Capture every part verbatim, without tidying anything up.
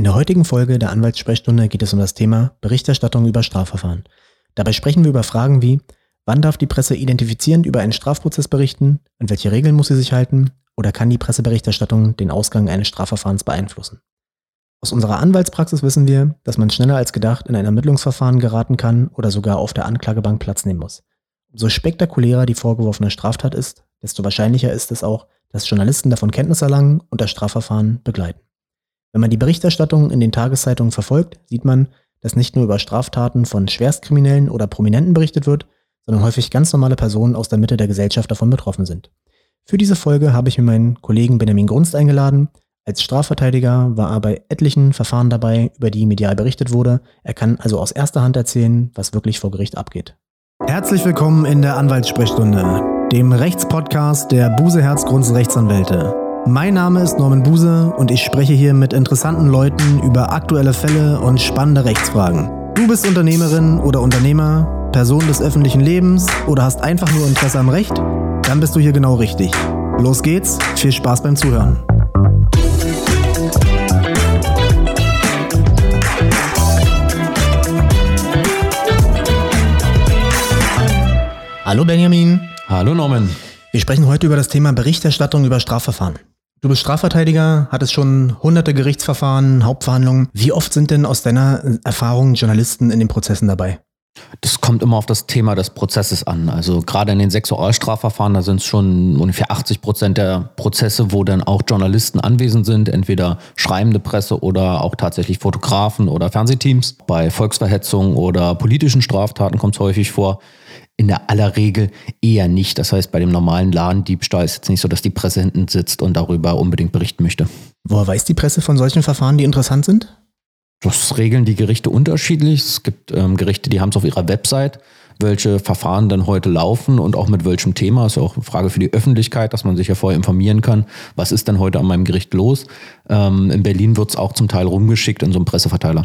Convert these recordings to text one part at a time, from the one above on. In der heutigen Folge der Anwaltssprechstunde geht es um das Thema Berichterstattung über Strafverfahren. Dabei sprechen wir über Fragen wie, wann darf die Presse identifizierend über einen Strafprozess berichten, an welche Regeln muss sie sich halten oder kann die Presseberichterstattung den Ausgang eines Strafverfahrens beeinflussen? Aus unserer Anwaltspraxis wissen wir, dass man schneller als gedacht in ein Ermittlungsverfahren geraten kann oder sogar auf der Anklagebank Platz nehmen muss. Umso spektakulärer die vorgeworfene Straftat ist, desto wahrscheinlicher ist es auch, dass Journalisten davon Kenntnis erlangen und das Strafverfahren begleiten. Wenn man die Berichterstattung in den Tageszeitungen verfolgt, sieht man, dass nicht nur über Straftaten von Schwerstkriminellen oder Prominenten berichtet wird, sondern häufig ganz normale Personen aus der Mitte der Gesellschaft davon betroffen sind. Für diese Folge habe ich mir meinen Kollegen Benjamin Grunst eingeladen. Als Strafverteidiger war er bei etlichen Verfahren dabei, über die medial berichtet wurde. Er kann also aus erster Hand erzählen, was wirklich vor Gericht abgeht. Herzlich willkommen in der Anwaltssprechstunde, dem Rechtspodcast der Buse Herz Grunst Rechtsanwälte. Mein Name ist Norman Busse und ich spreche hier mit interessanten Leuten über aktuelle Fälle und spannende Rechtsfragen. Du bist Unternehmerin oder Unternehmer, Person des öffentlichen Lebens oder hast einfach nur Interesse am Recht? Dann bist du hier genau richtig. Los geht's, viel Spaß beim Zuhören. Hallo Benjamin. Hallo Norman. Wir sprechen heute über das Thema Berichterstattung über Strafverfahren. Du bist Strafverteidiger, hattest schon hunderte Gerichtsverfahren, Hauptverhandlungen. Wie oft sind denn aus deiner Erfahrung Journalisten in den Prozessen dabei? Das kommt immer auf das Thema des Prozesses an. Also gerade in den Sexualstrafverfahren, da sind es schon ungefähr achtzig Prozent der Prozesse, wo dann auch Journalisten anwesend sind, entweder schreibende Presse oder auch tatsächlich Fotografen oder Fernsehteams. Bei Volksverhetzung oder politischen Straftaten kommt es häufig vor. In der aller Regel eher nicht. Das heißt, bei dem normalen Ladendiebstahl ist es jetzt nicht so, dass die Presse hinten sitzt und darüber unbedingt berichten möchte. Woher weiß die Presse von solchen Verfahren, die interessant sind? Das regeln die Gerichte unterschiedlich. Es gibt ähm, Gerichte, die haben es auf ihrer Website, welche Verfahren dann heute laufen und auch mit welchem Thema. Das ist ja auch eine Frage für die Öffentlichkeit, dass man sich ja vorher informieren kann, was ist denn heute an meinem Gericht los. Ähm, in Berlin wird es auch zum Teil rumgeschickt in so einem Presseverteiler.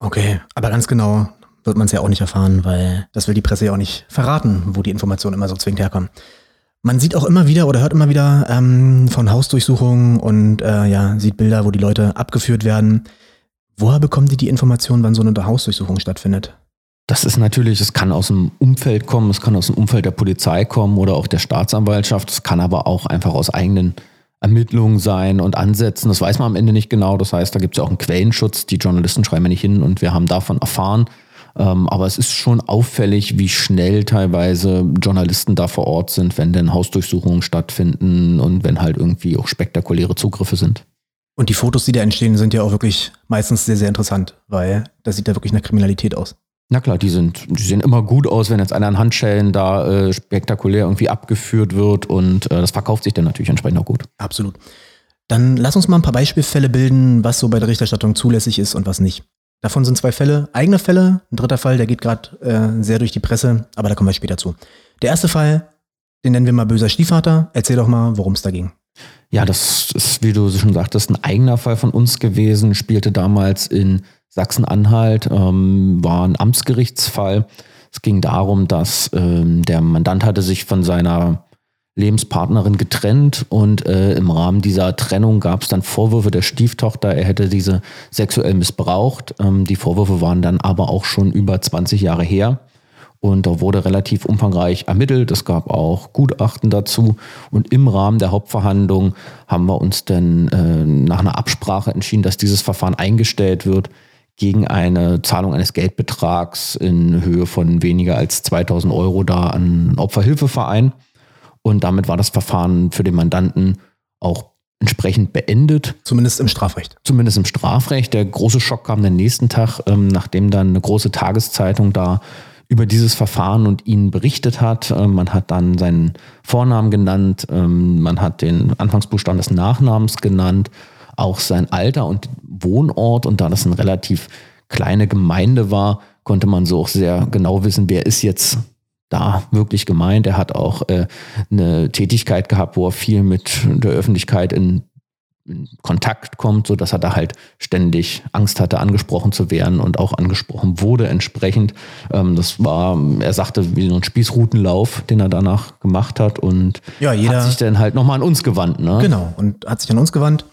Okay, aber ganz genau wird man es ja auch nicht erfahren, weil das will die Presse ja auch nicht verraten, wo die Informationen immer so zwingend herkommen. Man sieht auch immer wieder oder hört immer wieder ähm, von Hausdurchsuchungen und äh, ja, sieht Bilder, wo die Leute abgeführt werden. Woher bekommen die die Information, wann so eine Hausdurchsuchung stattfindet? Das ist natürlich, es kann aus dem Umfeld kommen, es kann aus dem Umfeld der Polizei kommen oder auch der Staatsanwaltschaft, es kann aber auch einfach aus eigenen Ermittlungen sein und Ansätzen, das weiß man am Ende nicht genau, das heißt, da gibt es ja auch einen Quellenschutz, die Journalisten schreiben ja nicht hin und wir haben davon erfahren, ähm, aber es ist schon auffällig, wie schnell teilweise Journalisten da vor Ort sind, wenn denn Hausdurchsuchungen stattfinden und wenn halt irgendwie auch spektakuläre Zugriffe sind. Und die Fotos, die da entstehen, sind ja auch wirklich meistens sehr, sehr interessant, weil das sieht ja wirklich nach Kriminalität aus. Na klar, die sind, die sehen immer gut aus, wenn jetzt einer an Handschellen da äh, spektakulär irgendwie abgeführt wird und äh, das verkauft sich dann natürlich entsprechend auch gut. Absolut. Dann lass uns mal ein paar Beispielfälle bilden, was so bei der Berichterstattung zulässig ist und was nicht. Davon sind zwei Fälle, eigene Fälle. Ein dritter Fall, der geht gerade äh, sehr durch die Presse, aber da kommen wir später zu. Der erste Fall, den nennen wir mal böser Stiefvater. Erzähl doch mal, worum es da ging. Ja, das ist, wie du schon sagtest, ein eigener Fall von uns gewesen, spielte damals in Sachsen-Anhalt, ähm, war ein Amtsgerichtsfall. Es ging darum, dass ähm, der Mandant hatte sich von seiner Lebenspartnerin getrennt und äh, im Rahmen dieser Trennung gab es dann Vorwürfe der Stieftochter, er hätte diese sexuell missbraucht. Ähm, die Vorwürfe waren dann aber auch schon über zwanzig Jahre her. Und da wurde relativ umfangreich ermittelt. Es gab auch Gutachten dazu. Und im Rahmen der Hauptverhandlung haben wir uns dann äh, nach einer Absprache entschieden, dass dieses Verfahren eingestellt wird gegen eine Zahlung eines Geldbetrags in Höhe von weniger als zweitausend Euro da an einen Opferhilfeverein. Und damit war das Verfahren für den Mandanten auch entsprechend beendet. Zumindest im Strafrecht. Zumindest im Strafrecht. Der große Schock kam den nächsten Tag, ähm, nachdem dann eine große Tageszeitung da über dieses Verfahren und ihn berichtet hat. Man hat dann seinen Vornamen genannt, man hat den Anfangsbuchstaben des Nachnamens genannt, auch sein Alter und Wohnort. Und da das eine relativ kleine Gemeinde war, konnte man so auch sehr genau wissen, wer ist jetzt da wirklich gemeint. Er hat auch eine Tätigkeit gehabt, wo er viel mit der Öffentlichkeit in Kontakt kommt, sodass er da halt ständig Angst hatte, angesprochen zu werden und auch angesprochen wurde entsprechend. Das war, er sagte, wie so ein Spießrutenlauf, den er danach gemacht hat und ja, jeder hat sich dann halt nochmal an uns gewandt. Ne? Genau, und hat sich an uns gewandt.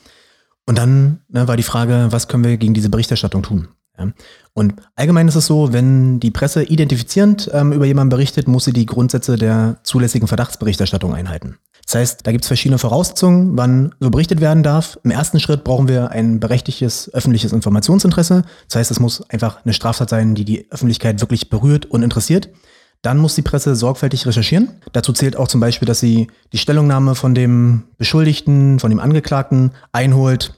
Und dann ne, war die Frage, was können wir gegen diese Berichterstattung tun? Ja. Und allgemein ist es so, wenn die Presse identifizierend ähm, über jemanden berichtet, muss sie die Grundsätze der zulässigen Verdachtsberichterstattung einhalten. Das heißt, da gibt es verschiedene Voraussetzungen, wann so berichtet werden darf. Im ersten Schritt brauchen wir ein berechtigtes öffentliches Informationsinteresse. Das heißt, es muss einfach eine Straftat sein, die die Öffentlichkeit wirklich berührt und interessiert. Dann muss die Presse sorgfältig recherchieren. Dazu zählt auch zum Beispiel, dass sie die Stellungnahme von dem Beschuldigten, von dem Angeklagten einholt.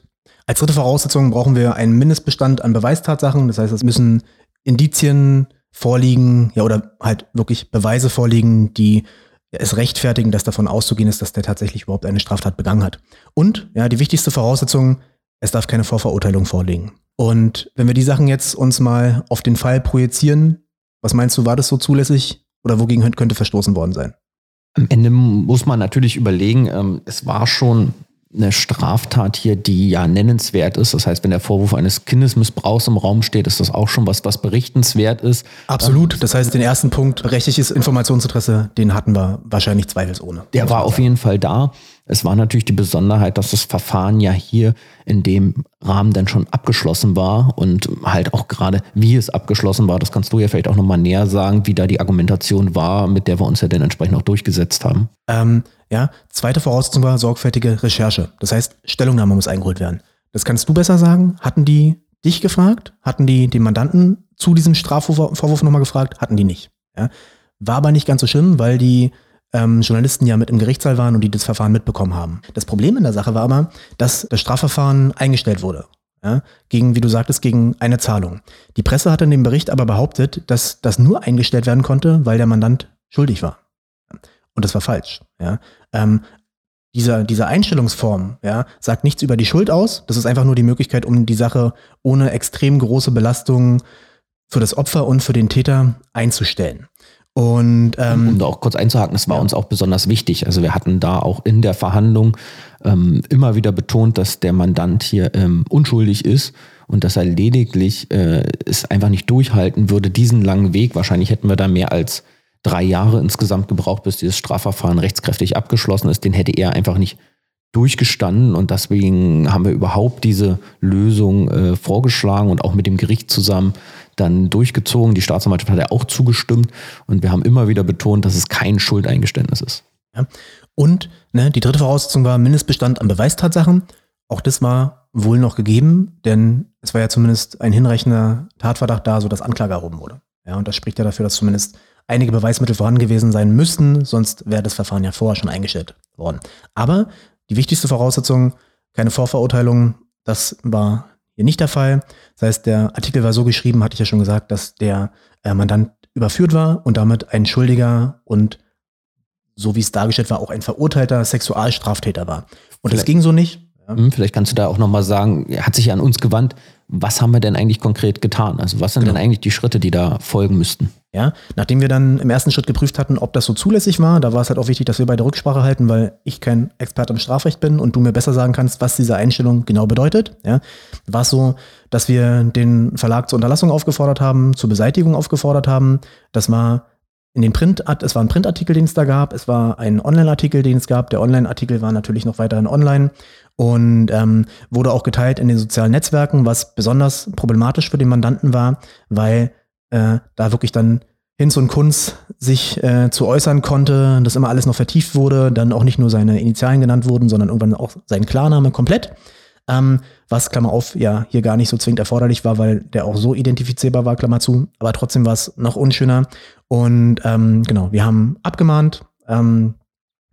Als dritte Voraussetzung brauchen wir einen Mindestbestand an Beweistatsachen. Das heißt, es müssen Indizien vorliegen, ja, oder halt wirklich Beweise vorliegen, die es rechtfertigen, dass davon auszugehen ist, dass der tatsächlich überhaupt eine Straftat begangen hat. Und ja, die wichtigste Voraussetzung, es darf keine Vorverurteilung vorliegen. Und wenn wir die Sachen jetzt uns mal auf den Fall projizieren, was meinst du, war das so zulässig oder wogegen könnte verstoßen worden sein? Am Ende muss man natürlich überlegen, ähm, es war schon eine Straftat hier, die ja nennenswert ist. Das heißt, wenn der Vorwurf eines Kindesmissbrauchs im Raum steht, ist das auch schon was, was berichtenswert ist. Absolut. Das heißt, den ersten Punkt, berechtigtes Informationsinteresse, den hatten wir wahrscheinlich zweifelsohne. Der war auf jeden Fall da. Es war natürlich die Besonderheit, dass das Verfahren ja hier in dem Rahmen dann schon abgeschlossen war und halt auch gerade, wie es abgeschlossen war, das kannst du ja vielleicht auch nochmal näher sagen, wie da die Argumentation war, mit der wir uns ja dann entsprechend auch durchgesetzt haben. Ähm, ja, zweite Voraussetzung war sorgfältige Recherche. Das heißt, Stellungnahme muss eingeholt werden. Das kannst du besser sagen. Hatten die dich gefragt? Hatten die den Mandanten zu diesem Strafvorwurf nochmal gefragt? Hatten die nicht. Ja? War aber nicht ganz so schlimm, weil die Ähm, Journalisten ja mit im Gerichtssaal waren und die das Verfahren mitbekommen haben. Das Problem in der Sache war aber, dass das Strafverfahren eingestellt wurde. Ja, gegen, wie du sagtest, gegen eine Zahlung. Die Presse hat in dem Bericht aber behauptet, dass das nur eingestellt werden konnte, weil der Mandant schuldig war. Und das war falsch. Ja. Ähm, dieser, diese Einstellungsform ja, sagt nichts über die Schuld aus. Das ist einfach nur die Möglichkeit, um die Sache ohne extrem große Belastungen für das Opfer und für den Täter einzustellen. Und, ähm, um da auch kurz einzuhaken, das war ja uns auch besonders wichtig. Also wir hatten da auch in der Verhandlung ähm, immer wieder betont, dass der Mandant hier ähm, unschuldig ist und dass er lediglich äh, es einfach nicht durchhalten würde, diesen langen Weg. Wahrscheinlich hätten wir da mehr als drei Jahre insgesamt gebraucht, bis dieses Strafverfahren rechtskräftig abgeschlossen ist. Den hätte er einfach nicht durchgestanden und deswegen haben wir überhaupt diese Lösung äh, vorgeschlagen und auch mit dem Gericht zusammen dann durchgezogen. Die Staatsanwaltschaft hat ja auch zugestimmt und wir haben immer wieder betont, dass es kein Schuldeingeständnis ist. Ja. Und ne, die dritte Voraussetzung war Mindestbestand an Beweistatsachen. Auch das war wohl noch gegeben, denn es war ja zumindest ein hinreichender Tatverdacht da, sodass Anklage erhoben wurde. Ja, und das spricht ja dafür, dass zumindest einige Beweismittel vorhanden gewesen sein müssten, sonst wäre das Verfahren ja vorher schon eingestellt worden. Aber die wichtigste Voraussetzung, keine Vorverurteilung, das war hier nicht der Fall. Das heißt, der Artikel war so geschrieben, hatte ich ja schon gesagt, dass der äh, Mandant überführt war und damit ein Schuldiger und, so wie es dargestellt war, auch ein verurteilter Sexualstraftäter war. Und vielleicht, das ging so nicht. Ja. Vielleicht kannst du da auch nochmal sagen, er hat sich ja an uns gewandt, was haben wir denn eigentlich konkret getan? Also was sind genau. denn eigentlich die Schritte, die da folgen müssten? Ja, nachdem wir dann im ersten Schritt geprüft hatten, ob das so zulässig war, da war es halt auch wichtig, dass wir beide Rücksprache halten, weil ich kein Experte im Strafrecht bin und du mir besser sagen kannst, was diese Einstellung genau bedeutet. Ja, war es so, dass wir den Verlag zur Unterlassung aufgefordert haben, zur Beseitigung aufgefordert haben. Das war in den Print, es war ein Printartikel, den es da gab, es war ein Online-Artikel, den es gab. Der Online-Artikel war natürlich noch weiterhin online und ähm, wurde auch geteilt in den sozialen Netzwerken, was besonders problematisch für den Mandanten war, weil Äh, da wirklich dann Hinz und Kunz sich äh, zu äußern konnte, dass immer alles noch vertieft wurde, dann auch nicht nur seine Initialen genannt wurden, sondern irgendwann auch sein Klarname komplett, ähm, was, Klammer auf, ja hier gar nicht so zwingend erforderlich war, weil der auch so identifizierbar war, Klammer zu, aber trotzdem war es noch unschöner und ähm, genau, wir haben abgemahnt, ähm,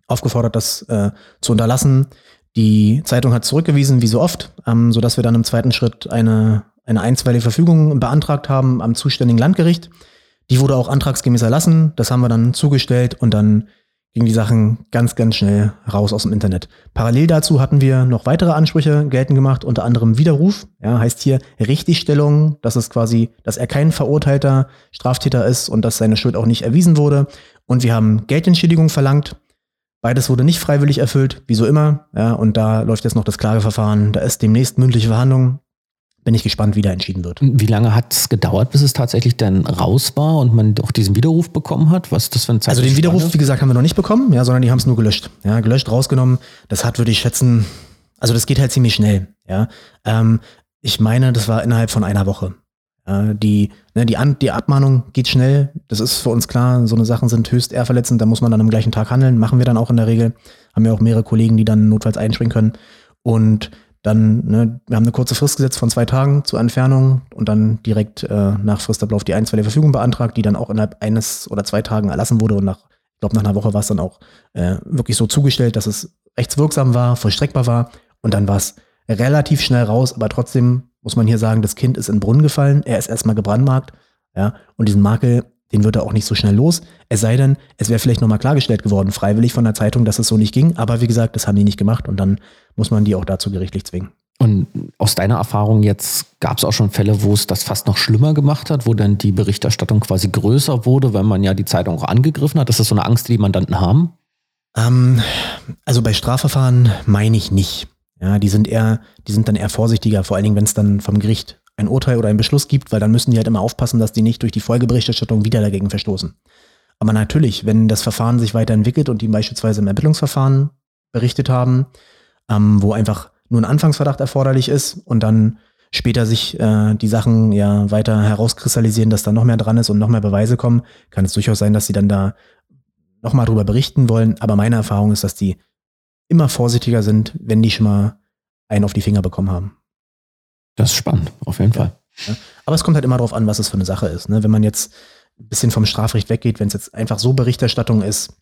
aufgefordert, das äh, zu unterlassen. Die Zeitung hat zurückgewiesen, wie so oft, ähm, sodass wir dann im zweiten Schritt eine eine einstweilige Verfügung beantragt haben am zuständigen Landgericht. Die wurde auch antragsgemäß erlassen. Das haben wir dann zugestellt und dann gingen die Sachen ganz, ganz schnell raus aus dem Internet. Parallel dazu hatten wir noch weitere Ansprüche geltend gemacht, unter anderem Widerruf. Ja, heißt hier Richtigstellung, dass es quasi, dass er kein verurteilter Straftäter ist und dass seine Schuld auch nicht erwiesen wurde. Und wir haben Geldentschädigung verlangt. Beides wurde nicht freiwillig erfüllt, wie so immer. Ja, und da läuft jetzt noch das Klageverfahren. Da ist demnächst mündliche Verhandlung. Bin ich gespannt, wie da entschieden wird. Wie lange hat es gedauert, bis es tatsächlich dann raus war und man auch diesen Widerruf bekommen hat? Was das für eine Zeit? Also den Widerruf, wie gesagt, haben wir noch nicht bekommen, ja, sondern die haben es nur gelöscht. Ja, gelöscht, rausgenommen. Das hat, würde ich schätzen, Also das geht halt ziemlich schnell. Ja, ähm, ich meine, das war innerhalb von einer Woche. Äh, die, ne, die, An- die Abmahnung geht schnell. Das ist für uns klar. So eine Sachen sind höchst ehrverletzend. Da muss man dann am gleichen Tag handeln. Machen wir dann auch in der Regel. Haben ja auch mehrere Kollegen, die dann notfalls einspringen können. Und dann, ne, wir haben eine kurze Frist gesetzt von zwei Tagen zur Entfernung und dann direkt äh, nach Fristablauf die Einstweilige Verfügung beantragt, die dann auch innerhalb eines oder zwei Tagen erlassen wurde. Und nach, ich glaube, nach einer Woche war es dann auch äh, wirklich so zugestellt, dass es rechtswirksam war, vollstreckbar war. Und dann war es relativ schnell raus, aber trotzdem muss man hier sagen, das Kind ist in den Brunnen gefallen, er ist erstmal gebrandmarkt, ja, und diesen Makel, den wird er auch nicht so schnell los, es sei denn, es wäre vielleicht nochmal klargestellt geworden, freiwillig von der Zeitung, dass es so nicht ging, aber wie gesagt, das haben die nicht gemacht und dann muss man die auch dazu gerichtlich zwingen. Und aus deiner Erfahrung jetzt, gab es auch schon Fälle, wo es das fast noch schlimmer gemacht hat, wo dann die Berichterstattung quasi größer wurde, weil man ja die Zeitung auch angegriffen hat? Ist das so eine Angst, die die Mandanten haben? Ähm, also bei Strafverfahren meine ich nicht. Ja, die sind eher, die sind dann eher vorsichtiger, vor allen Dingen, wenn es dann vom Gericht ein Urteil oder einen Beschluss gibt, weil dann müssen die halt immer aufpassen, dass die nicht durch die Folgeberichterstattung wieder dagegen verstoßen. Aber natürlich, wenn das Verfahren sich weiterentwickelt und die beispielsweise im Ermittlungsverfahren berichtet haben, ähm, wo einfach nur ein Anfangsverdacht erforderlich ist und dann später sich äh, die Sachen ja weiter herauskristallisieren, dass da noch mehr dran ist und noch mehr Beweise kommen, kann es durchaus sein, dass sie dann da nochmal drüber berichten wollen. Aber meine Erfahrung ist, dass die immer vorsichtiger sind, wenn die schon mal einen auf die Finger bekommen haben. Das ist spannend, auf jeden ja. Fall. Ja. Aber es kommt halt immer darauf an, was es für eine Sache ist. Ne? Wenn man jetzt ein bisschen vom Strafrecht weggeht, wenn es jetzt einfach so Berichterstattung ist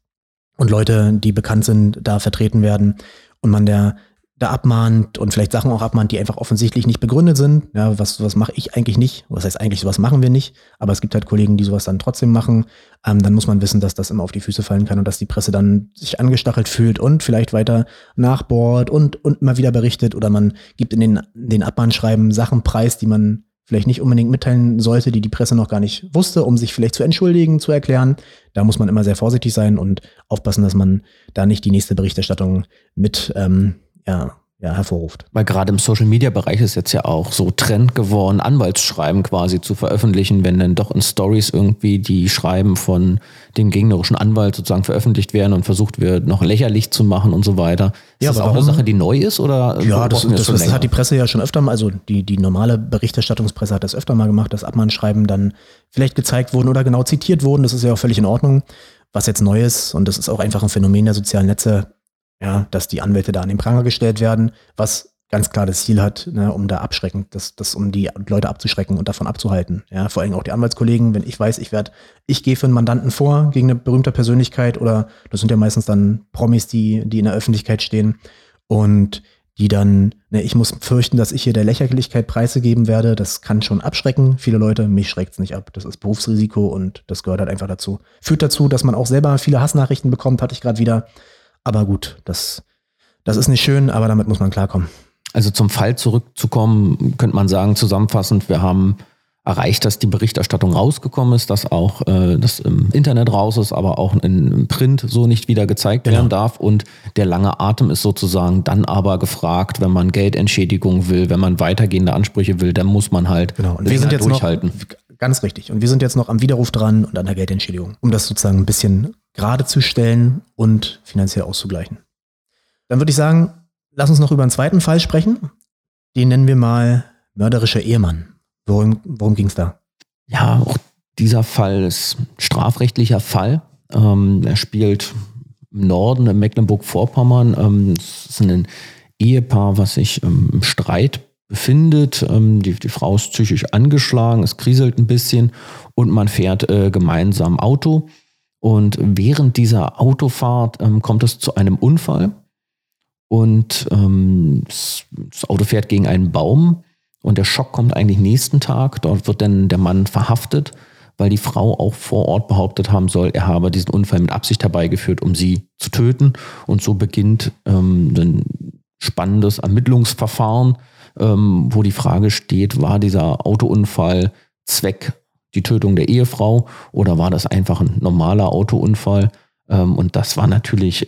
und Leute, die bekannt sind, da vertreten werden und man der, da abmahnt und vielleicht Sachen auch abmahnt, die einfach offensichtlich nicht begründet sind. Ja, was was mache ich eigentlich nicht? Was heißt eigentlich, sowas machen wir nicht? Aber es gibt halt Kollegen, die sowas dann trotzdem machen. Ähm, dann muss man wissen, dass das immer auf die Füße fallen kann und dass die Presse dann sich angestachelt fühlt und vielleicht weiter nachbohrt und und immer wieder berichtet. Oder man gibt in den, den Abmahnschreiben Sachen preis, die man vielleicht nicht unbedingt mitteilen sollte, die die Presse noch gar nicht wusste, um sich vielleicht zu entschuldigen, zu erklären. Da muss man immer sehr vorsichtig sein und aufpassen, dass man da nicht die nächste Berichterstattung mit... Ähm, Ja, ja, hervorruft. Weil gerade im Social-Media-Bereich ist jetzt ja auch so Trend geworden, Anwaltsschreiben quasi zu veröffentlichen, wenn dann doch in Stories irgendwie die Schreiben von dem gegnerischen Anwalt sozusagen veröffentlicht werden und versucht wird, noch lächerlich zu machen und so weiter. Ist ja, das auch warum? Eine Sache, die neu ist? Oder ja, das, das, das, das hat die Presse ja schon öfter mal, also die, die normale Berichterstattungspresse hat das öfter mal gemacht, dass Abmahnschreiben dann vielleicht gezeigt wurden oder genau zitiert wurden. Das ist ja auch völlig in Ordnung. Was jetzt neu ist, und das ist auch einfach ein Phänomen der sozialen Netze, ja, dass die Anwälte da an den Pranger gestellt werden, was ganz klar das Ziel hat, ne, um da abschrecken, das, das, um die Leute abzuschrecken und davon abzuhalten. Ja, vor allem auch die Anwaltskollegen, wenn ich weiß, ich werde, ich gehe für einen Mandanten vor gegen eine berühmte Persönlichkeit oder das sind ja meistens dann Promis, die, die in der Öffentlichkeit stehen und die dann, ne, ich muss fürchten, dass ich hier der Lächerlichkeit preisgegeben werde, das kann schon abschrecken. Viele Leute, mich schreckt es nicht ab. Das ist Berufsrisiko und das gehört halt einfach dazu. Führt dazu, dass man auch selber viele Hassnachrichten bekommt, hatte ich gerade wieder. Aber gut, das, das ist nicht schön, aber damit muss man klarkommen. Also zum Fall zurückzukommen, könnte man sagen, zusammenfassend, wir haben erreicht, dass die Berichterstattung rausgekommen ist, dass auch äh, das im Internet raus ist, aber auch im Print so nicht wieder gezeigt genau. werden darf. Und der lange Atem ist sozusagen dann aber gefragt, wenn man Geldentschädigung will, wenn man weitergehende Ansprüche will, dann muss man halt genau. Und wir sind halt jetzt durchhalten. Noch, ganz richtig. Und wir sind jetzt noch am Widerruf dran und an der Geldentschädigung, um das sozusagen ein bisschen gerade zu stellen und finanziell auszugleichen. Dann würde ich sagen, lass uns noch über einen zweiten Fall sprechen. Den nennen wir mal mörderischer Ehemann. Worum, worum ging es da? Ja, auch dieser Fall ist ein strafrechtlicher Fall. Ähm, er spielt im Norden, in Mecklenburg-Vorpommern. Ähm, es ist ein Ehepaar, was sich ähm, im Streit befindet. Ähm, die, die Frau ist psychisch angeschlagen, es kriselt ein bisschen und man fährt äh, gemeinsam Auto. Und während dieser Autofahrt ähm, kommt es zu einem Unfall und ähm, das Auto fährt gegen einen Baum und der Schock kommt eigentlich nächsten Tag. Dort wird dann der Mann verhaftet, weil die Frau auch vor Ort behauptet haben soll, er habe diesen Unfall mit Absicht herbeigeführt, um sie zu töten. Und so beginnt ähm, ein spannendes Ermittlungsverfahren, ähm, wo die Frage steht, war dieser Autounfall Zweck die Tötung der Ehefrau oder war das einfach ein normaler Autounfall? Und das war natürlich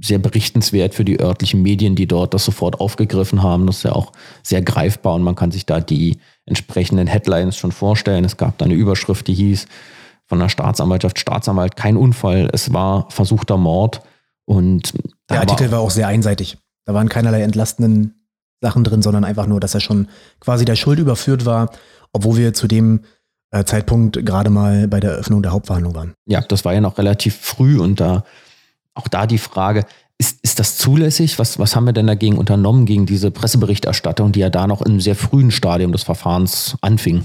sehr berichtenswert für die örtlichen Medien, die dort das sofort aufgegriffen haben. Das ist ja auch sehr greifbar und man kann sich da die entsprechenden Headlines schon vorstellen. Es gab da eine Überschrift, die hieß von der Staatsanwaltschaft, Staatsanwalt, kein Unfall, es war versuchter Mord. Und der Artikel war auch sehr einseitig. Da waren keinerlei entlastenden Sachen drin, sondern einfach nur, dass er schon quasi der Schuld überführt war, obwohl wir zu dem äh, Zeitpunkt gerade mal bei der Eröffnung der Hauptverhandlung waren. Ja, das war ja noch relativ früh und da auch da die Frage, ist, ist das zulässig? Was, was haben wir denn dagegen unternommen, gegen diese Presseberichterstattung, die ja da noch im sehr frühen Stadium des Verfahrens anfing?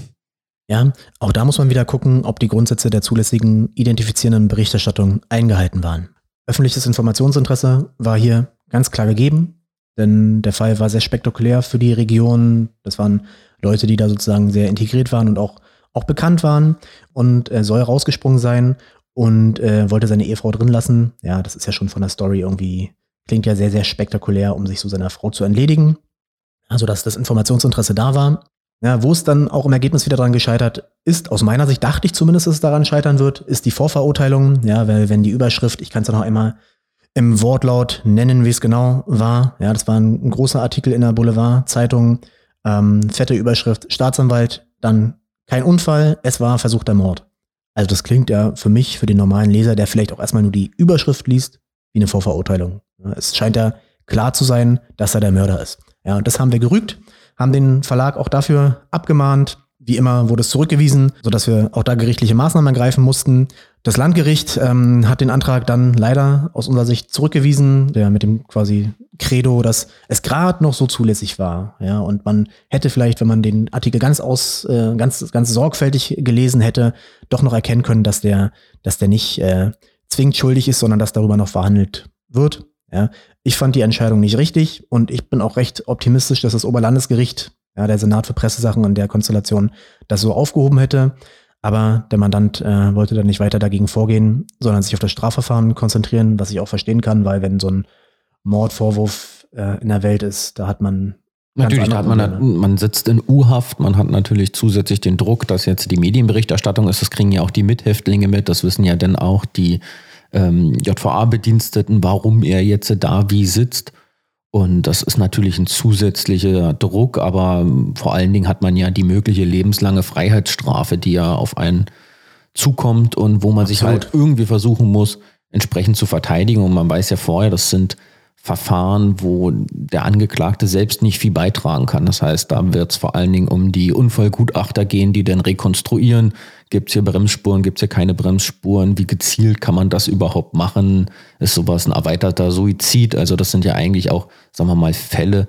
Ja, auch da muss man wieder gucken, ob die Grundsätze der zulässigen identifizierenden Berichterstattung eingehalten waren. Öffentliches Informationsinteresse war hier ganz klar gegeben, denn der Fall war sehr spektakulär für die Region. Das waren Leute, die da sozusagen sehr integriert waren und auch, auch bekannt waren und äh, soll rausgesprungen sein und äh, wollte seine Ehefrau drin lassen. Ja, das ist ja schon von der Story irgendwie, klingt ja sehr, sehr spektakulär, um sich so seiner Frau zu entledigen. Also, dass das Informationsinteresse da war. Ja, wo es dann auch im Ergebnis wieder dran gescheitert ist, aus meiner Sicht dachte ich zumindest, dass es daran scheitern wird, ist die Vorverurteilung. Ja, weil wenn die Überschrift, ich kann es ja noch einmal im Wortlaut nennen, wie es genau war. Ja, das war ein, ein großer Artikel in der Boulevard-Zeitung, ähm, fette Überschrift, Staatsanwalt, dann kein Unfall, es war versuchter Mord. Also das klingt ja für mich, für den normalen Leser, der vielleicht auch erstmal nur die Überschrift liest, wie eine Vorverurteilung. Ja, es scheint ja klar zu sein, dass er der Mörder ist. Ja, und das haben wir gerügt, haben den Verlag auch dafür abgemahnt. Wie immer wurde es zurückgewiesen, sodass wir auch da gerichtliche Maßnahmen ergreifen mussten. Das Landgericht ähm, hat den Antrag dann leider aus unserer Sicht zurückgewiesen, ja, mit dem quasi Credo, dass es gerade noch so zulässig war. Ja, und man hätte vielleicht, wenn man den Artikel ganz aus, äh, ganz, ganz sorgfältig gelesen hätte, doch noch erkennen können, dass der, dass der nicht äh, zwingend schuldig ist, sondern dass darüber noch verhandelt wird. Ja, ich fand die Entscheidung nicht richtig und ich bin auch recht optimistisch, dass das Oberlandesgericht, ja, der Senat für Pressesachen in der Konstellation, das so aufgehoben hätte. Aber der Mandant äh, wollte dann nicht weiter dagegen vorgehen, sondern sich auf das Strafverfahren konzentrieren, was ich auch verstehen kann, weil wenn so ein Mordvorwurf äh, in der Welt ist, da hat man... Natürlich, da hat man, eine, man sitzt in U-Haft, man hat natürlich zusätzlich den Druck, dass jetzt die Medienberichterstattung ist, das kriegen ja auch die Mithäftlinge mit, das wissen ja dann auch die ähm, J V A-Bediensteten, warum er jetzt da wie sitzt. Und das ist natürlich ein zusätzlicher Druck, aber vor allen Dingen hat man ja die mögliche lebenslange Freiheitsstrafe, die ja auf einen zukommt und wo man Absolut. sich halt irgendwie versuchen muss, entsprechend zu verteidigen. Und man weiß ja vorher, das sind Verfahren, wo der Angeklagte selbst nicht viel beitragen kann. Das heißt, da wird es vor allen Dingen um die Unfallgutachter gehen, die dann rekonstruieren. Gibt es hier Bremsspuren, gibt es hier keine Bremsspuren? Wie gezielt kann man das überhaupt machen? Ist sowas ein erweiterter Suizid? Also das sind ja eigentlich auch, sagen wir mal, Fälle,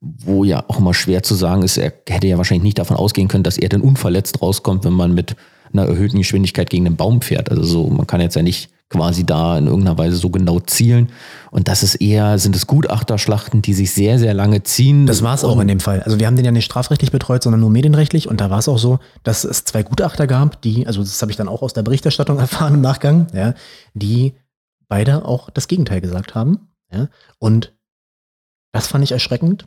wo ja auch mal schwer zu sagen ist, er hätte ja wahrscheinlich nicht davon ausgehen können, dass er denn unverletzt rauskommt, wenn man mit einer erhöhten Geschwindigkeit gegen einen Baum fährt. Also so, man kann jetzt ja nicht quasi da in irgendeiner Weise so genau zielen. Und das ist eher, sind es Gutachterschlachten, die sich sehr, sehr lange ziehen. Das war es auch in dem Fall. Also wir haben den ja nicht strafrechtlich betreut, sondern nur medienrechtlich. Und da war es auch so, dass es zwei Gutachter gab, die, also das habe ich dann auch aus der Berichterstattung erfahren im Nachgang, ja, die beide auch das Gegenteil gesagt haben. Ja. Und das fand ich erschreckend,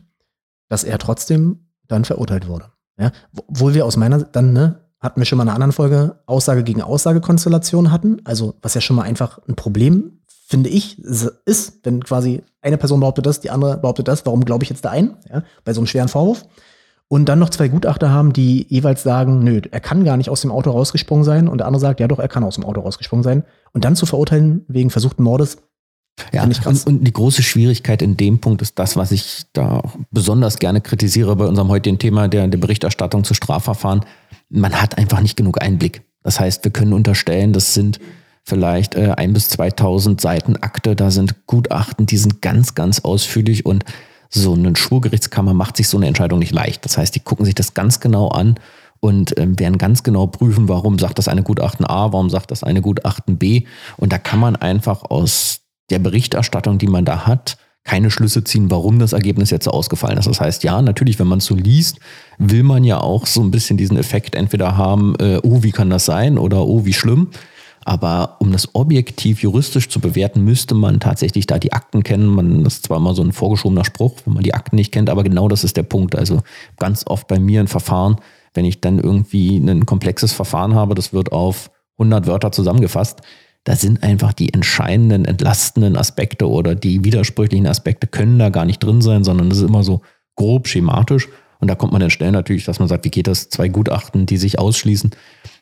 dass er trotzdem dann verurteilt wurde. Ja. Obwohl wir aus meiner, dann, ne, hatten wir schon mal in einer anderen Folge Aussage gegen Aussage-Konstellation hatten. Also, was ja schon mal einfach ein Problem, finde ich, ist, wenn quasi eine Person behauptet das, die andere behauptet das, warum glaube ich jetzt da ein? Ja, bei so einem schweren Vorwurf. Und dann noch zwei Gutachter haben, die jeweils sagen, nö, er kann gar nicht aus dem Auto rausgesprungen sein. Und der andere sagt, ja doch, er kann aus dem Auto rausgesprungen sein. Und dann zu verurteilen wegen versuchten Mordes. Ja, und, und die große Schwierigkeit in dem Punkt ist das, was ich da auch besonders gerne kritisiere bei unserem heutigen Thema der, der Berichterstattung zu Strafverfahren. Man hat einfach nicht genug Einblick. Das heißt, wir können unterstellen, das sind vielleicht äh, ein bis zweitausend Seiten Akte, da sind Gutachten, die sind ganz, ganz ausführlich und so eine Schwurgerichtskammer macht sich so eine Entscheidung nicht leicht. Das heißt, die gucken sich das ganz genau an und äh, werden ganz genau prüfen, warum sagt das eine Gutachten A, warum sagt das eine Gutachten B. Und da kann man einfach aus der Berichterstattung, die man da hat, keine Schlüsse ziehen, warum das Ergebnis jetzt so ausgefallen ist. Das heißt, ja, natürlich, wenn man es so liest, will man ja auch so ein bisschen diesen Effekt entweder haben, äh, oh, wie kann das sein oder oh, wie schlimm. Aber um das objektiv juristisch zu bewerten, müsste man tatsächlich da die Akten kennen. Man, das ist zwar immer so ein vorgeschobener Spruch, wenn man die Akten nicht kennt, aber genau das ist der Punkt. Also ganz oft bei mir ein Verfahren, wenn ich dann irgendwie ein komplexes Verfahren habe, das wird auf hundert Wörter zusammengefasst, da sind einfach die entscheidenden, entlastenden Aspekte oder die widersprüchlichen Aspekte können da gar nicht drin sein, sondern das ist immer so grob schematisch. Und da kommt man dann schnell natürlich, dass man sagt, wie geht das? Zwei Gutachten, die sich ausschließen.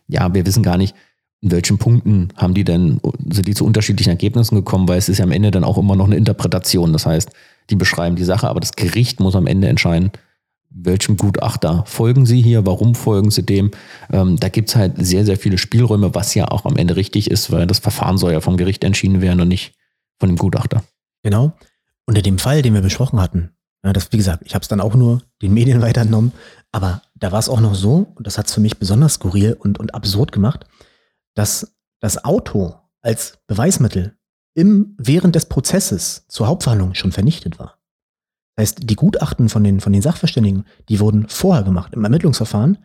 Ja, wir wissen gar nicht, In welchen Punkten haben die denn, sind die zu unterschiedlichen Ergebnissen gekommen? Weil es ist ja am Ende dann auch immer noch eine Interpretation. Das heißt, die beschreiben die Sache, aber das Gericht muss am Ende entscheiden, welchem Gutachter folgen sie hier, warum folgen sie dem? Ähm, da gibt es halt sehr, sehr viele Spielräume, was ja auch am Ende richtig ist, weil das Verfahren soll ja vom Gericht entschieden werden und nicht von dem Gutachter. Genau. Unter dem Fall, den wir besprochen hatten, ja, das, wie gesagt, ich habe es dann auch nur den Medien weitergenommen, aber da war es auch noch so, und das hat es für mich besonders skurril und, und absurd gemacht, dass das Auto als Beweismittel im, während des Prozesses zur Hauptverhandlung schon vernichtet war. Das heißt, die Gutachten von den, von den Sachverständigen, die wurden vorher gemacht im Ermittlungsverfahren,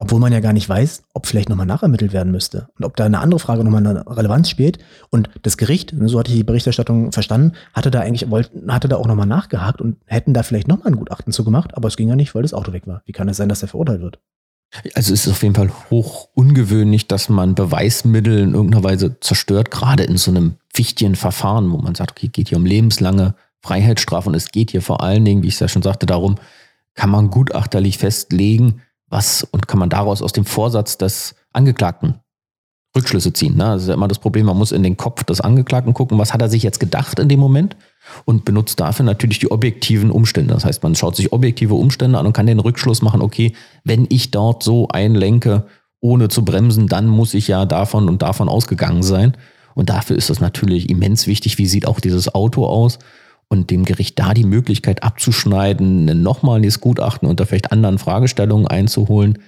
obwohl man ja gar nicht weiß, ob vielleicht nochmal nachermittelt werden müsste und ob da eine andere Frage nochmal eine Relevanz spielt. Und das Gericht, so hatte ich die Berichterstattung verstanden, hatte da eigentlich wollten, hatte da auch nochmal nachgehakt und hätten da vielleicht nochmal ein Gutachten zu gemacht, aber es ging ja nicht, weil das Auto weg war. Wie kann es sein, dass er verurteilt wird? Also es ist auf jeden Fall hoch ungewöhnlich, dass man Beweismittel in irgendeiner Weise zerstört, gerade in so einem wichtigen Verfahren, wo man sagt, okay, geht hier um lebenslange Freiheitsstrafe und es geht hier vor allen Dingen, wie ich es ja schon sagte, darum, kann man gutachterlich festlegen, was und kann man daraus aus dem Vorsatz des Angeklagten Rückschlüsse ziehen. Ne? Das ist ja immer das Problem, man muss in den Kopf des Angeklagten gucken, was hat er sich jetzt gedacht in dem Moment und benutzt dafür natürlich die objektiven Umstände. Das heißt, man schaut sich objektive Umstände an und kann den Rückschluss machen, okay, wenn ich dort so einlenke, ohne zu bremsen, dann muss ich ja davon und davon ausgegangen sein. Und dafür ist das natürlich immens wichtig, wie sieht auch dieses Auto aus und dem Gericht da die Möglichkeit abzuschneiden, nochmal dieses Gutachten unter vielleicht anderen Fragestellungen einzuholen,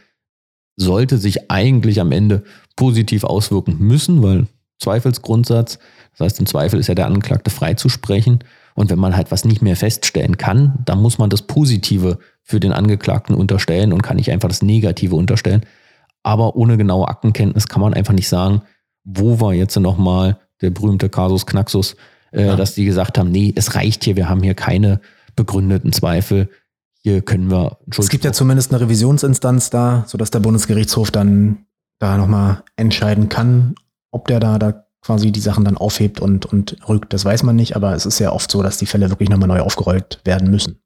sollte sich eigentlich am Ende positiv auswirken müssen, weil Zweifelsgrundsatz, das heißt im Zweifel ist ja der Angeklagte freizusprechen und wenn man halt was nicht mehr feststellen kann, dann muss man das Positive für den Angeklagten unterstellen und kann nicht einfach das Negative unterstellen, aber ohne genaue Aktenkenntnis kann man einfach nicht sagen, wo war jetzt nochmal der berühmte Kasus Knaxus, äh, ja. dass die gesagt haben, nee, es reicht hier, wir haben hier keine begründeten Zweifel, hier können wir... Es gibt ja zumindest eine Revisionsinstanz da, sodass der Bundesgerichtshof dann da nochmal entscheiden kann, ob der da, da quasi die Sachen dann aufhebt und, und rückt. Das weiß man nicht, aber es ist ja oft so, dass die Fälle wirklich nochmal neu aufgerollt werden müssen.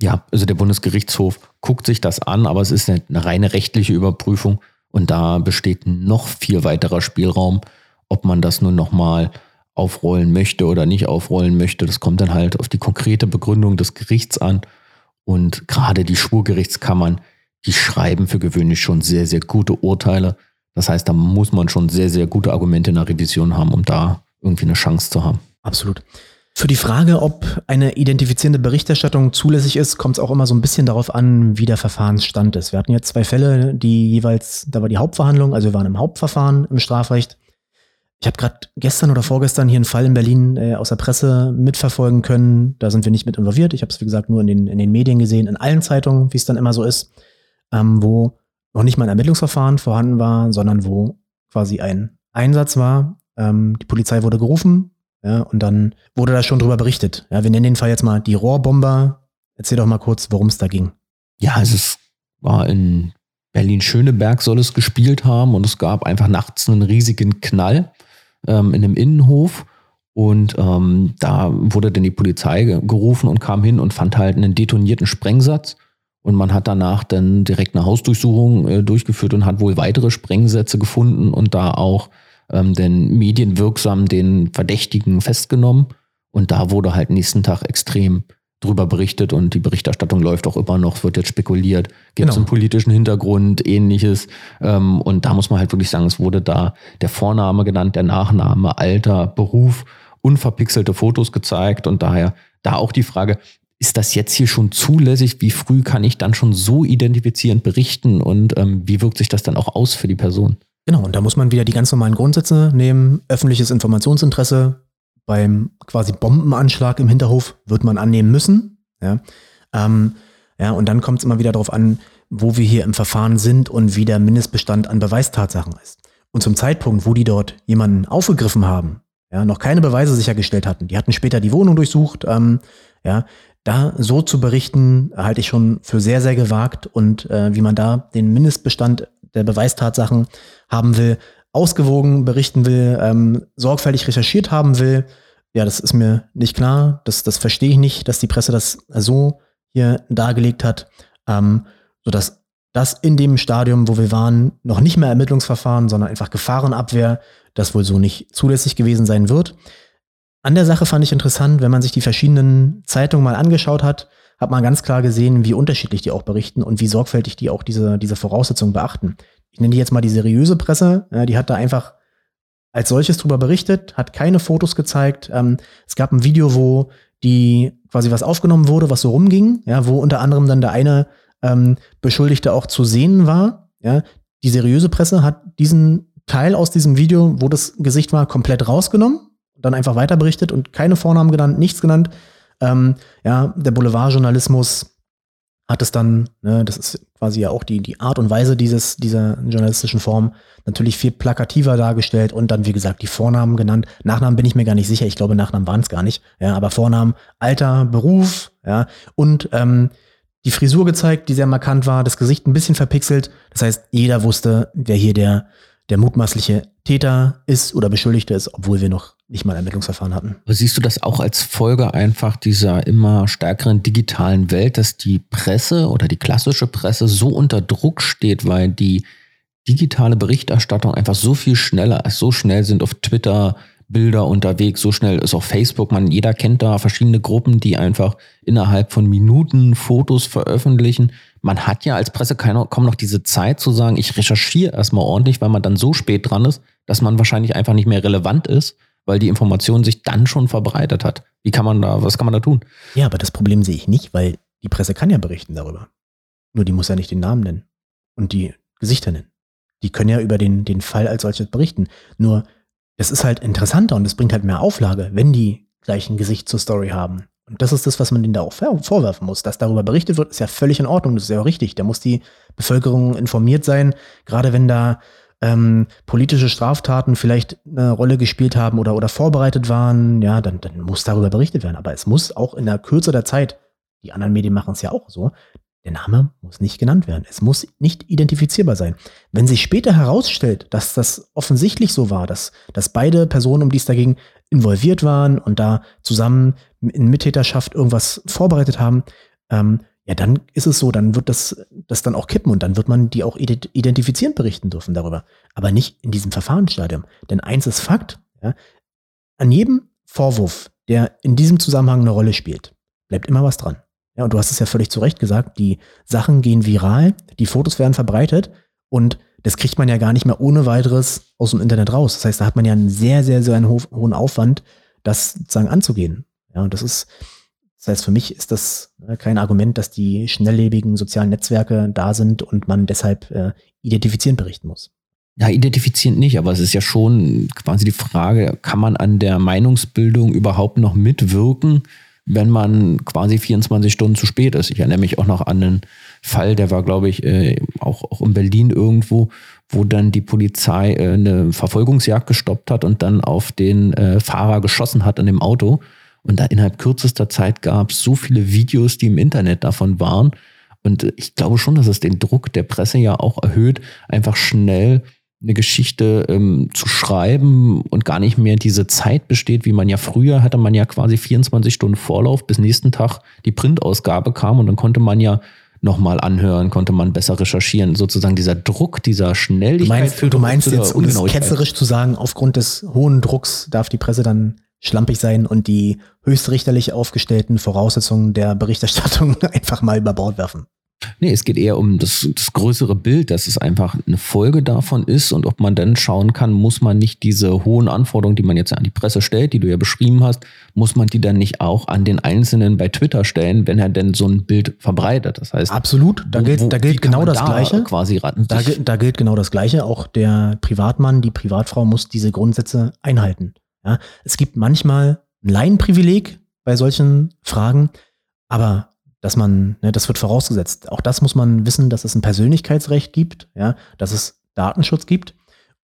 Ja, also der Bundesgerichtshof guckt sich das an, aber es ist eine reine rechtliche Überprüfung und da besteht noch viel weiterer Spielraum, ob man das nun nochmal aufrollen möchte oder nicht aufrollen möchte. Das kommt dann halt auf die konkrete Begründung des Gerichts an. Und gerade die Schwurgerichtskammern, die schreiben für gewöhnlich schon sehr, sehr gute Urteile. Das heißt, da muss man schon sehr, sehr gute Argumente in der Revision haben, um da irgendwie eine Chance zu haben. Absolut. Für die Frage, ob eine identifizierende Berichterstattung zulässig ist, kommt es auch immer so ein bisschen darauf an, wie der Verfahrensstand ist. Wir hatten jetzt zwei Fälle, die jeweils, da war die Hauptverhandlung, also wir waren im Hauptverfahren im Strafrecht. Ich habe gerade gestern oder vorgestern hier einen Fall in Berlin äh, aus der Presse mitverfolgen können. Da sind wir nicht mit involviert. Ich habe es, wie gesagt, nur in den, in den Medien gesehen, in allen Zeitungen, wie es dann immer so ist, ähm, wo noch nicht mal ein Ermittlungsverfahren vorhanden war, sondern wo quasi ein Einsatz war. Ähm, die Polizei wurde gerufen ja, und dann wurde da schon drüber berichtet. Ja, wir nennen den Fall jetzt mal die Rohrbomber. Erzähl doch mal kurz, worum es da ging. Ja, also es war in Berlin-Schöneberg soll es gespielt haben und es gab einfach nachts einen riesigen Knall in einem Innenhof und ähm, da wurde dann die Polizei gerufen und kam hin und fand halt einen detonierten Sprengsatz und man hat danach dann direkt eine Hausdurchsuchung äh, durchgeführt und hat wohl weitere Sprengsätze gefunden und da auch ähm, den medienwirksam den Verdächtigen festgenommen und da wurde halt nächsten Tag extrem drüber berichtet und die Berichterstattung läuft auch immer noch, wird jetzt spekuliert, gibt es genau. einen politischen Hintergrund, ähnliches ähm, und da muss man halt wirklich sagen, es wurde da der Vorname genannt, der Nachname, Alter, Beruf, unverpixelte Fotos gezeigt und daher da auch die Frage, ist das jetzt hier schon zulässig, wie früh kann ich dann schon so identifizierend berichten und ähm, wie wirkt sich das dann auch aus für die Person? Genau, und da muss man wieder die ganz normalen Grundsätze nehmen, öffentliches Informationsinteresse, beim quasi Bombenanschlag im Hinterhof wird man annehmen müssen. Ja, ähm, ja und dann kommt es immer wieder darauf an, wo wir hier im Verfahren sind und wie der Mindestbestand an Beweistatsachen ist. Und zum Zeitpunkt, wo die dort jemanden aufgegriffen haben, ja, noch keine Beweise sichergestellt hatten, die hatten später die Wohnung durchsucht, ähm, ja, da so zu berichten, halte ich schon für sehr, sehr gewagt. Und äh, wie man da den Mindestbestand der Beweistatsachen haben will, ausgewogen berichten will, ähm, sorgfältig recherchiert haben will, ja, das ist mir nicht klar, das, das verstehe ich nicht, dass die Presse das so hier dargelegt hat, ähm, sodass dass in dem Stadium, wo wir waren, noch nicht mehr Ermittlungsverfahren, sondern einfach Gefahrenabwehr, das wohl so nicht zulässig gewesen sein wird. An der Sache fand ich interessant, wenn man sich die verschiedenen Zeitungen mal angeschaut hat, hat man ganz klar gesehen, wie unterschiedlich die auch berichten und wie sorgfältig die auch diese, diese Voraussetzungen beachten. Ich nenne die jetzt mal die seriöse Presse, die hat da einfach als solches drüber berichtet, hat keine Fotos gezeigt. Es gab ein Video, wo die quasi was aufgenommen wurde, was so rumging, ja, wo unter anderem dann der eine ähm, Beschuldigte auch zu sehen war. Ja. Die seriöse Presse hat diesen Teil aus diesem Video, wo das Gesicht war, komplett rausgenommen, dann einfach weiter berichtet und keine Vornamen genannt, nichts genannt. Ähm, ja, der Boulevardjournalismus hat es dann, ne, das ist quasi ja auch die, die Art und Weise dieses, dieser journalistischen Form, natürlich viel plakativer dargestellt und dann, wie gesagt, die Vornamen genannt. Nachnamen bin ich mir gar nicht sicher, ich glaube, Nachnamen waren es gar nicht, ja, aber Vornamen, Alter, Beruf, ja, und ähm, die Frisur gezeigt, die sehr markant war, das Gesicht ein bisschen verpixelt, das heißt, jeder wusste, wer hier der, der mutmaßliche Täter ist oder Beschuldigte ist, obwohl wir noch nicht mal Ermittlungsverfahren hatten. Aber siehst du das auch als Folge einfach dieser immer stärkeren digitalen Welt, dass die Presse oder die klassische Presse so unter Druck steht, weil die digitale Berichterstattung einfach so viel schneller ist, so schnell sind auf Twitter Bilder unterwegs, so schnell ist auch Facebook, man, jeder kennt da verschiedene Gruppen, die einfach innerhalb von Minuten Fotos veröffentlichen. Man hat ja als Presse keine, kaum noch diese Zeit zu sagen, ich recherchiere erstmal ordentlich, weil man dann so spät dran ist, dass man wahrscheinlich einfach nicht mehr relevant ist, weil die Information sich dann schon verbreitet hat. Wie kann man da, was kann man da tun? Ja, aber das Problem sehe ich nicht, weil die Presse kann ja berichten darüber. Nur die muss ja nicht den Namen nennen und die Gesichter nennen. Die können ja über den, den Fall als solches berichten. Nur, das ist halt interessanter und das bringt halt mehr Auflage, wenn die gleich ein Gesicht zur Story haben. Und das ist das, was man denen da auch vorwerfen muss. Dass darüber berichtet wird, ist ja völlig in Ordnung, das ist ja auch richtig. Da muss die Bevölkerung informiert sein, gerade wenn da Ähm, politische Straftaten vielleicht eine Rolle gespielt haben oder, oder vorbereitet waren, ja, dann, dann muss darüber berichtet werden. Aber es muss auch in der Kürze der Zeit, die anderen Medien machen es ja auch so, der Name muss nicht genannt werden. Es muss nicht identifizierbar sein. Wenn sich später herausstellt, dass das offensichtlich so war, dass, dass beide Personen, um die es da ging, involviert waren und da zusammen in Mittäterschaft irgendwas vorbereitet haben, ähm, ja, dann ist es so, dann wird das, das dann auch kippen und dann wird man die auch identifizierend berichten dürfen darüber. Aber nicht in diesem Verfahrensstadium. Denn eins ist Fakt, ja, an jedem Vorwurf, der in diesem Zusammenhang eine Rolle spielt, bleibt immer was dran. Ja, und du hast es ja völlig zu Recht gesagt, die Sachen gehen viral, die Fotos werden verbreitet und das kriegt man ja gar nicht mehr ohne weiteres aus dem Internet raus. Das heißt, da hat man ja einen sehr, sehr, sehr einen hohen Aufwand, das sozusagen anzugehen. Ja, und das ist... Das heißt, für mich ist das kein Argument, dass die schnelllebigen sozialen Netzwerke da sind und man deshalb äh, identifizierend berichten muss. Ja, identifizierend nicht, aber es ist ja schon quasi die Frage, kann man an der Meinungsbildung überhaupt noch mitwirken, wenn man quasi vierundzwanzig Stunden zu spät ist? Ich erinnere mich auch noch an einen Fall, der war, glaube ich, äh, auch, auch in Berlin irgendwo, wo dann die Polizei äh, eine Verfolgungsjagd gestoppt hat und dann auf den äh, Fahrer geschossen hat in dem Auto. Und da innerhalb kürzester Zeit gab es so viele Videos, die im Internet davon waren. Und ich glaube schon, dass es den Druck der Presse ja auch erhöht, einfach schnell eine Geschichte ähm, zu schreiben und gar nicht mehr diese Zeit besteht, wie man ja früher hatte, man ja quasi vierundzwanzig Stunden Vorlauf, bis nächsten Tag die Printausgabe kam und dann konnte man ja nochmal anhören, konnte man besser recherchieren. Sozusagen dieser Druck, dieser Schnelligkeit. Du meinst, du meinst jetzt, um es ketzerisch zu sagen, aufgrund des hohen Drucks darf die Presse dann schlampig sein und die höchstrichterlich aufgestellten Voraussetzungen der Berichterstattung einfach mal über Bord werfen. Nee, es geht eher um das, das größere Bild, dass es einfach eine Folge davon ist und ob man dann schauen kann, muss man nicht diese hohen Anforderungen, die man jetzt an die Presse stellt, die du ja beschrieben hast, muss man die dann nicht auch an den Einzelnen bei Twitter stellen, wenn er denn so ein Bild verbreitet. Das heißt, absolut, da wo, gilt, wo, da gilt genau das da Gleiche. Quasi da, da gilt genau das Gleiche. Auch der Privatmann, die Privatfrau muss diese Grundsätze einhalten. Ja, es gibt manchmal ein Laienprivileg bei solchen Fragen, aber dass man, ne, das wird vorausgesetzt. Auch das muss man wissen, dass es ein Persönlichkeitsrecht gibt, ja, dass es Datenschutz gibt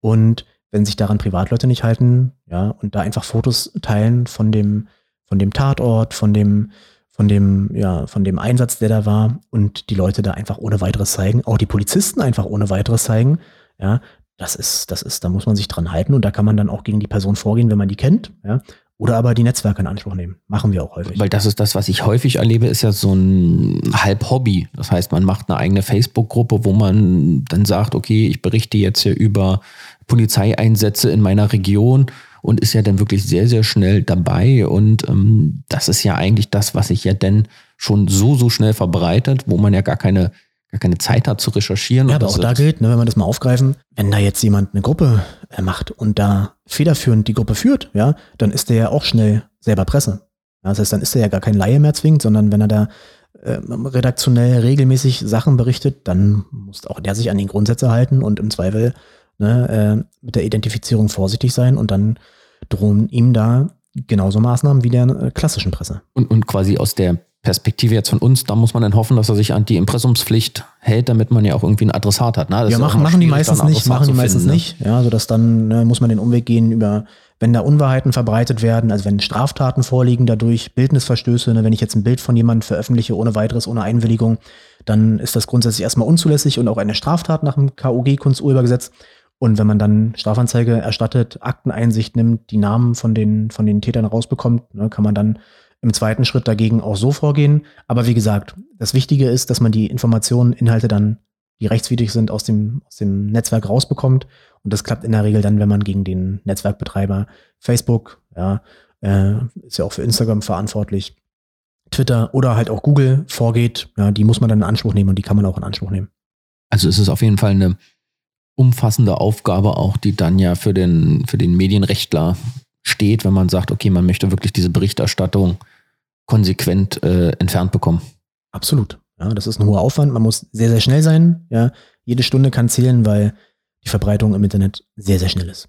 und wenn sich daran Privatleute nicht halten, ja, und da einfach Fotos teilen von dem, von dem Tatort, von dem, von dem, ja, von dem Einsatz, der da war und die Leute da einfach ohne weiteres zeigen, auch die Polizisten einfach ohne weiteres zeigen, ja. Das ist, das ist, da muss man sich dran halten und da kann man dann auch gegen die Person vorgehen, wenn man die kennt, ja, Oder aber die Netzwerke in Anspruch nehmen. Machen wir auch häufig. Weil das ist das, was ich häufig erlebe, ist ja so ein Halb-Hobby. Das heißt, man macht eine eigene Facebook-Gruppe, wo man dann sagt, okay, ich berichte jetzt hier über Polizeieinsätze in meiner Region und ist ja dann wirklich sehr, sehr schnell dabei. Und ähm, das ist ja eigentlich das, was sich ja dann schon so, so schnell verbreitet, wo man ja gar keine keine Zeit hat zu recherchieren. Ja, aber auch da gilt, ne, wenn man das mal aufgreifen, wenn da jetzt jemand eine Gruppe macht und da federführend die Gruppe führt, ja, dann ist der ja auch schnell selber Presse. Ja, das heißt, dann ist er ja gar kein Laie mehr zwingend, sondern wenn er da äh, redaktionell regelmäßig Sachen berichtet, dann muss auch der sich an den Grundsätze halten und im Zweifel ne, äh, mit der Identifizierung vorsichtig sein und dann drohen ihm da genauso Maßnahmen wie der äh, klassischen Presse. Und, und quasi aus der Perspektive jetzt von uns, da muss man dann hoffen, dass er sich an die Impressumspflicht hält, damit man ja auch irgendwie einen Adressat hat. Ne? Das ja, machen, machen die meistens nicht, machen die meistens finden, nicht. Ne? Ja, sodass dann ne, muss man den Umweg gehen über, wenn da Unwahrheiten verbreitet werden, also wenn Straftaten vorliegen dadurch, Bildnisverstöße, ne? Wenn ich jetzt ein Bild von jemandem veröffentliche, ohne weiteres, ohne Einwilligung, dann ist das grundsätzlich erstmal unzulässig und auch eine Straftat nach dem K U G, Kunsturhebergesetz. Und wenn man dann Strafanzeige erstattet, Akteneinsicht nimmt, die Namen von den, von den Tätern rausbekommt, ne, kann man dann im zweiten Schritt dagegen auch so vorgehen. Aber wie gesagt, das Wichtige ist, dass man die Informationen, Inhalte dann, die rechtswidrig sind, aus dem, aus dem Netzwerk rausbekommt. Und das klappt in der Regel dann, wenn man gegen den Netzwerkbetreiber Facebook, ja, äh, ist ja auch für Instagram verantwortlich, Twitter oder halt auch Google vorgeht. Ja, die muss man dann in Anspruch nehmen und die kann man auch in Anspruch nehmen. Also es ist auf jeden Fall eine umfassende Aufgabe auch, die dann ja für den, für den Medienrechtler steht, wenn man sagt, okay, man möchte wirklich diese Berichterstattung konsequent äh, entfernt bekommen. Absolut. Ja, das ist ein hoher Aufwand. Man muss sehr, sehr schnell sein. Ja, jede Stunde kann zählen, weil die Verbreitung im Internet sehr, sehr schnell ist.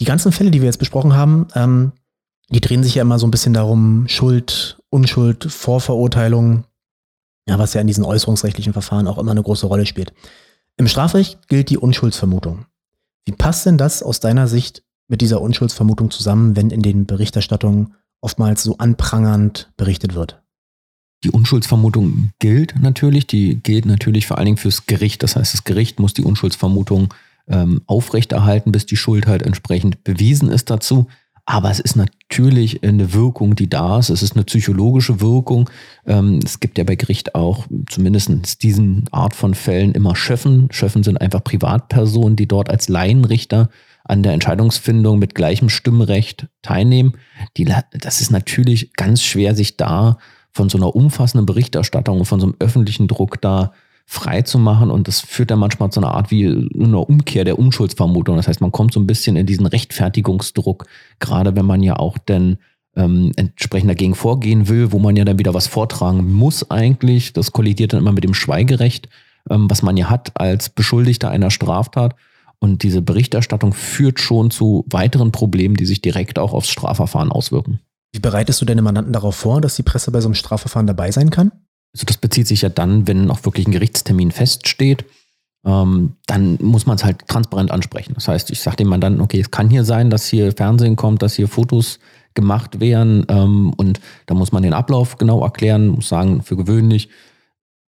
Die ganzen Fälle, die wir jetzt besprochen haben, ähm, die drehen sich ja immer so ein bisschen darum, Schuld, Unschuld, Vorverurteilung, ja, was ja in diesen äußerungsrechtlichen Verfahren auch immer eine große Rolle spielt. Im Strafrecht gilt die Unschuldsvermutung. Wie passt denn das aus deiner Sicht mit dieser Unschuldsvermutung zusammen, wenn in den Berichterstattungen oftmals so anprangernd berichtet wird? Die Unschuldsvermutung gilt natürlich, die gilt natürlich vor allen Dingen fürs Gericht. Das heißt, das Gericht muss die Unschuldsvermutung ähm, aufrechterhalten, bis die Schuld halt entsprechend bewiesen ist dazu. Aber es ist natürlich eine Wirkung, die da ist. Es ist eine psychologische Wirkung. Ähm, es gibt ja bei Gericht auch zumindest diesen Art von Fällen immer Schöffen. Schöffen sind einfach Privatpersonen, die dort als Laienrichter an der Entscheidungsfindung mit gleichem Stimmrecht teilnehmen. Die, das ist natürlich ganz schwer, sich da von so einer umfassenden Berichterstattung und von so einem öffentlichen Druck da frei zu machen. Und das führt dann manchmal zu einer Art wie einer Umkehr der Unschuldsvermutung. Das heißt, man kommt so ein bisschen in diesen Rechtfertigungsdruck, gerade wenn man ja auch dann ähm, entsprechend dagegen vorgehen will, wo man ja dann wieder was vortragen muss eigentlich. Das kollidiert dann immer mit dem Schweigerecht, ähm, was man ja hat als Beschuldigter einer Straftat. Und diese Berichterstattung führt schon zu weiteren Problemen, die sich direkt auch aufs Strafverfahren auswirken. Wie bereitest du deine Mandanten darauf vor, dass die Presse bei so einem Strafverfahren dabei sein kann? Also das bezieht sich ja dann, wenn auch wirklich ein Gerichtstermin feststeht, ähm, dann muss man es halt transparent ansprechen. Das heißt, ich sage dem Mandanten, okay, es kann hier sein, dass hier Fernsehen kommt, dass hier Fotos gemacht werden. Ähm, und da muss man den Ablauf genau erklären, muss sagen, für gewöhnlich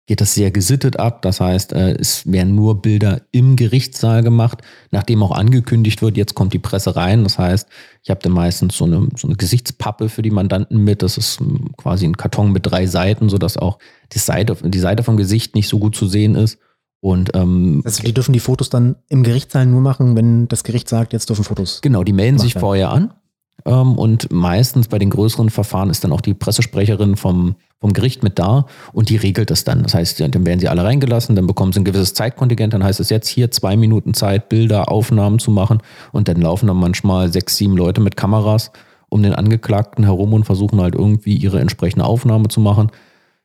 geht das sehr gesittet ab. Das heißt, es werden nur Bilder im Gerichtssaal gemacht, nachdem auch angekündigt wird, jetzt kommt die Presse rein. Das heißt, ich habe dann meistens so eine, so eine Gesichtspappe für die Mandanten mit. Das ist quasi ein Karton mit drei Seiten, sodass auch die Seite, die Seite vom Gesicht nicht so gut zu sehen ist. Und, ähm, also die dürfen die Fotos dann im Gerichtssaal nur machen, wenn das Gericht sagt, jetzt dürfen Fotos. Genau, die melden sich vorher an. Und meistens bei den größeren Verfahren ist dann auch die Pressesprecherin vom, vom Gericht mit da und die regelt das dann. Das heißt, dann werden sie alle reingelassen, dann bekommen sie ein gewisses Zeitkontingent, dann heißt es jetzt hier zwei Minuten Zeit, Bilder, Aufnahmen zu machen und dann laufen dann manchmal sechs, sieben Leute mit Kameras um den Angeklagten herum und versuchen halt irgendwie ihre entsprechende Aufnahme zu machen.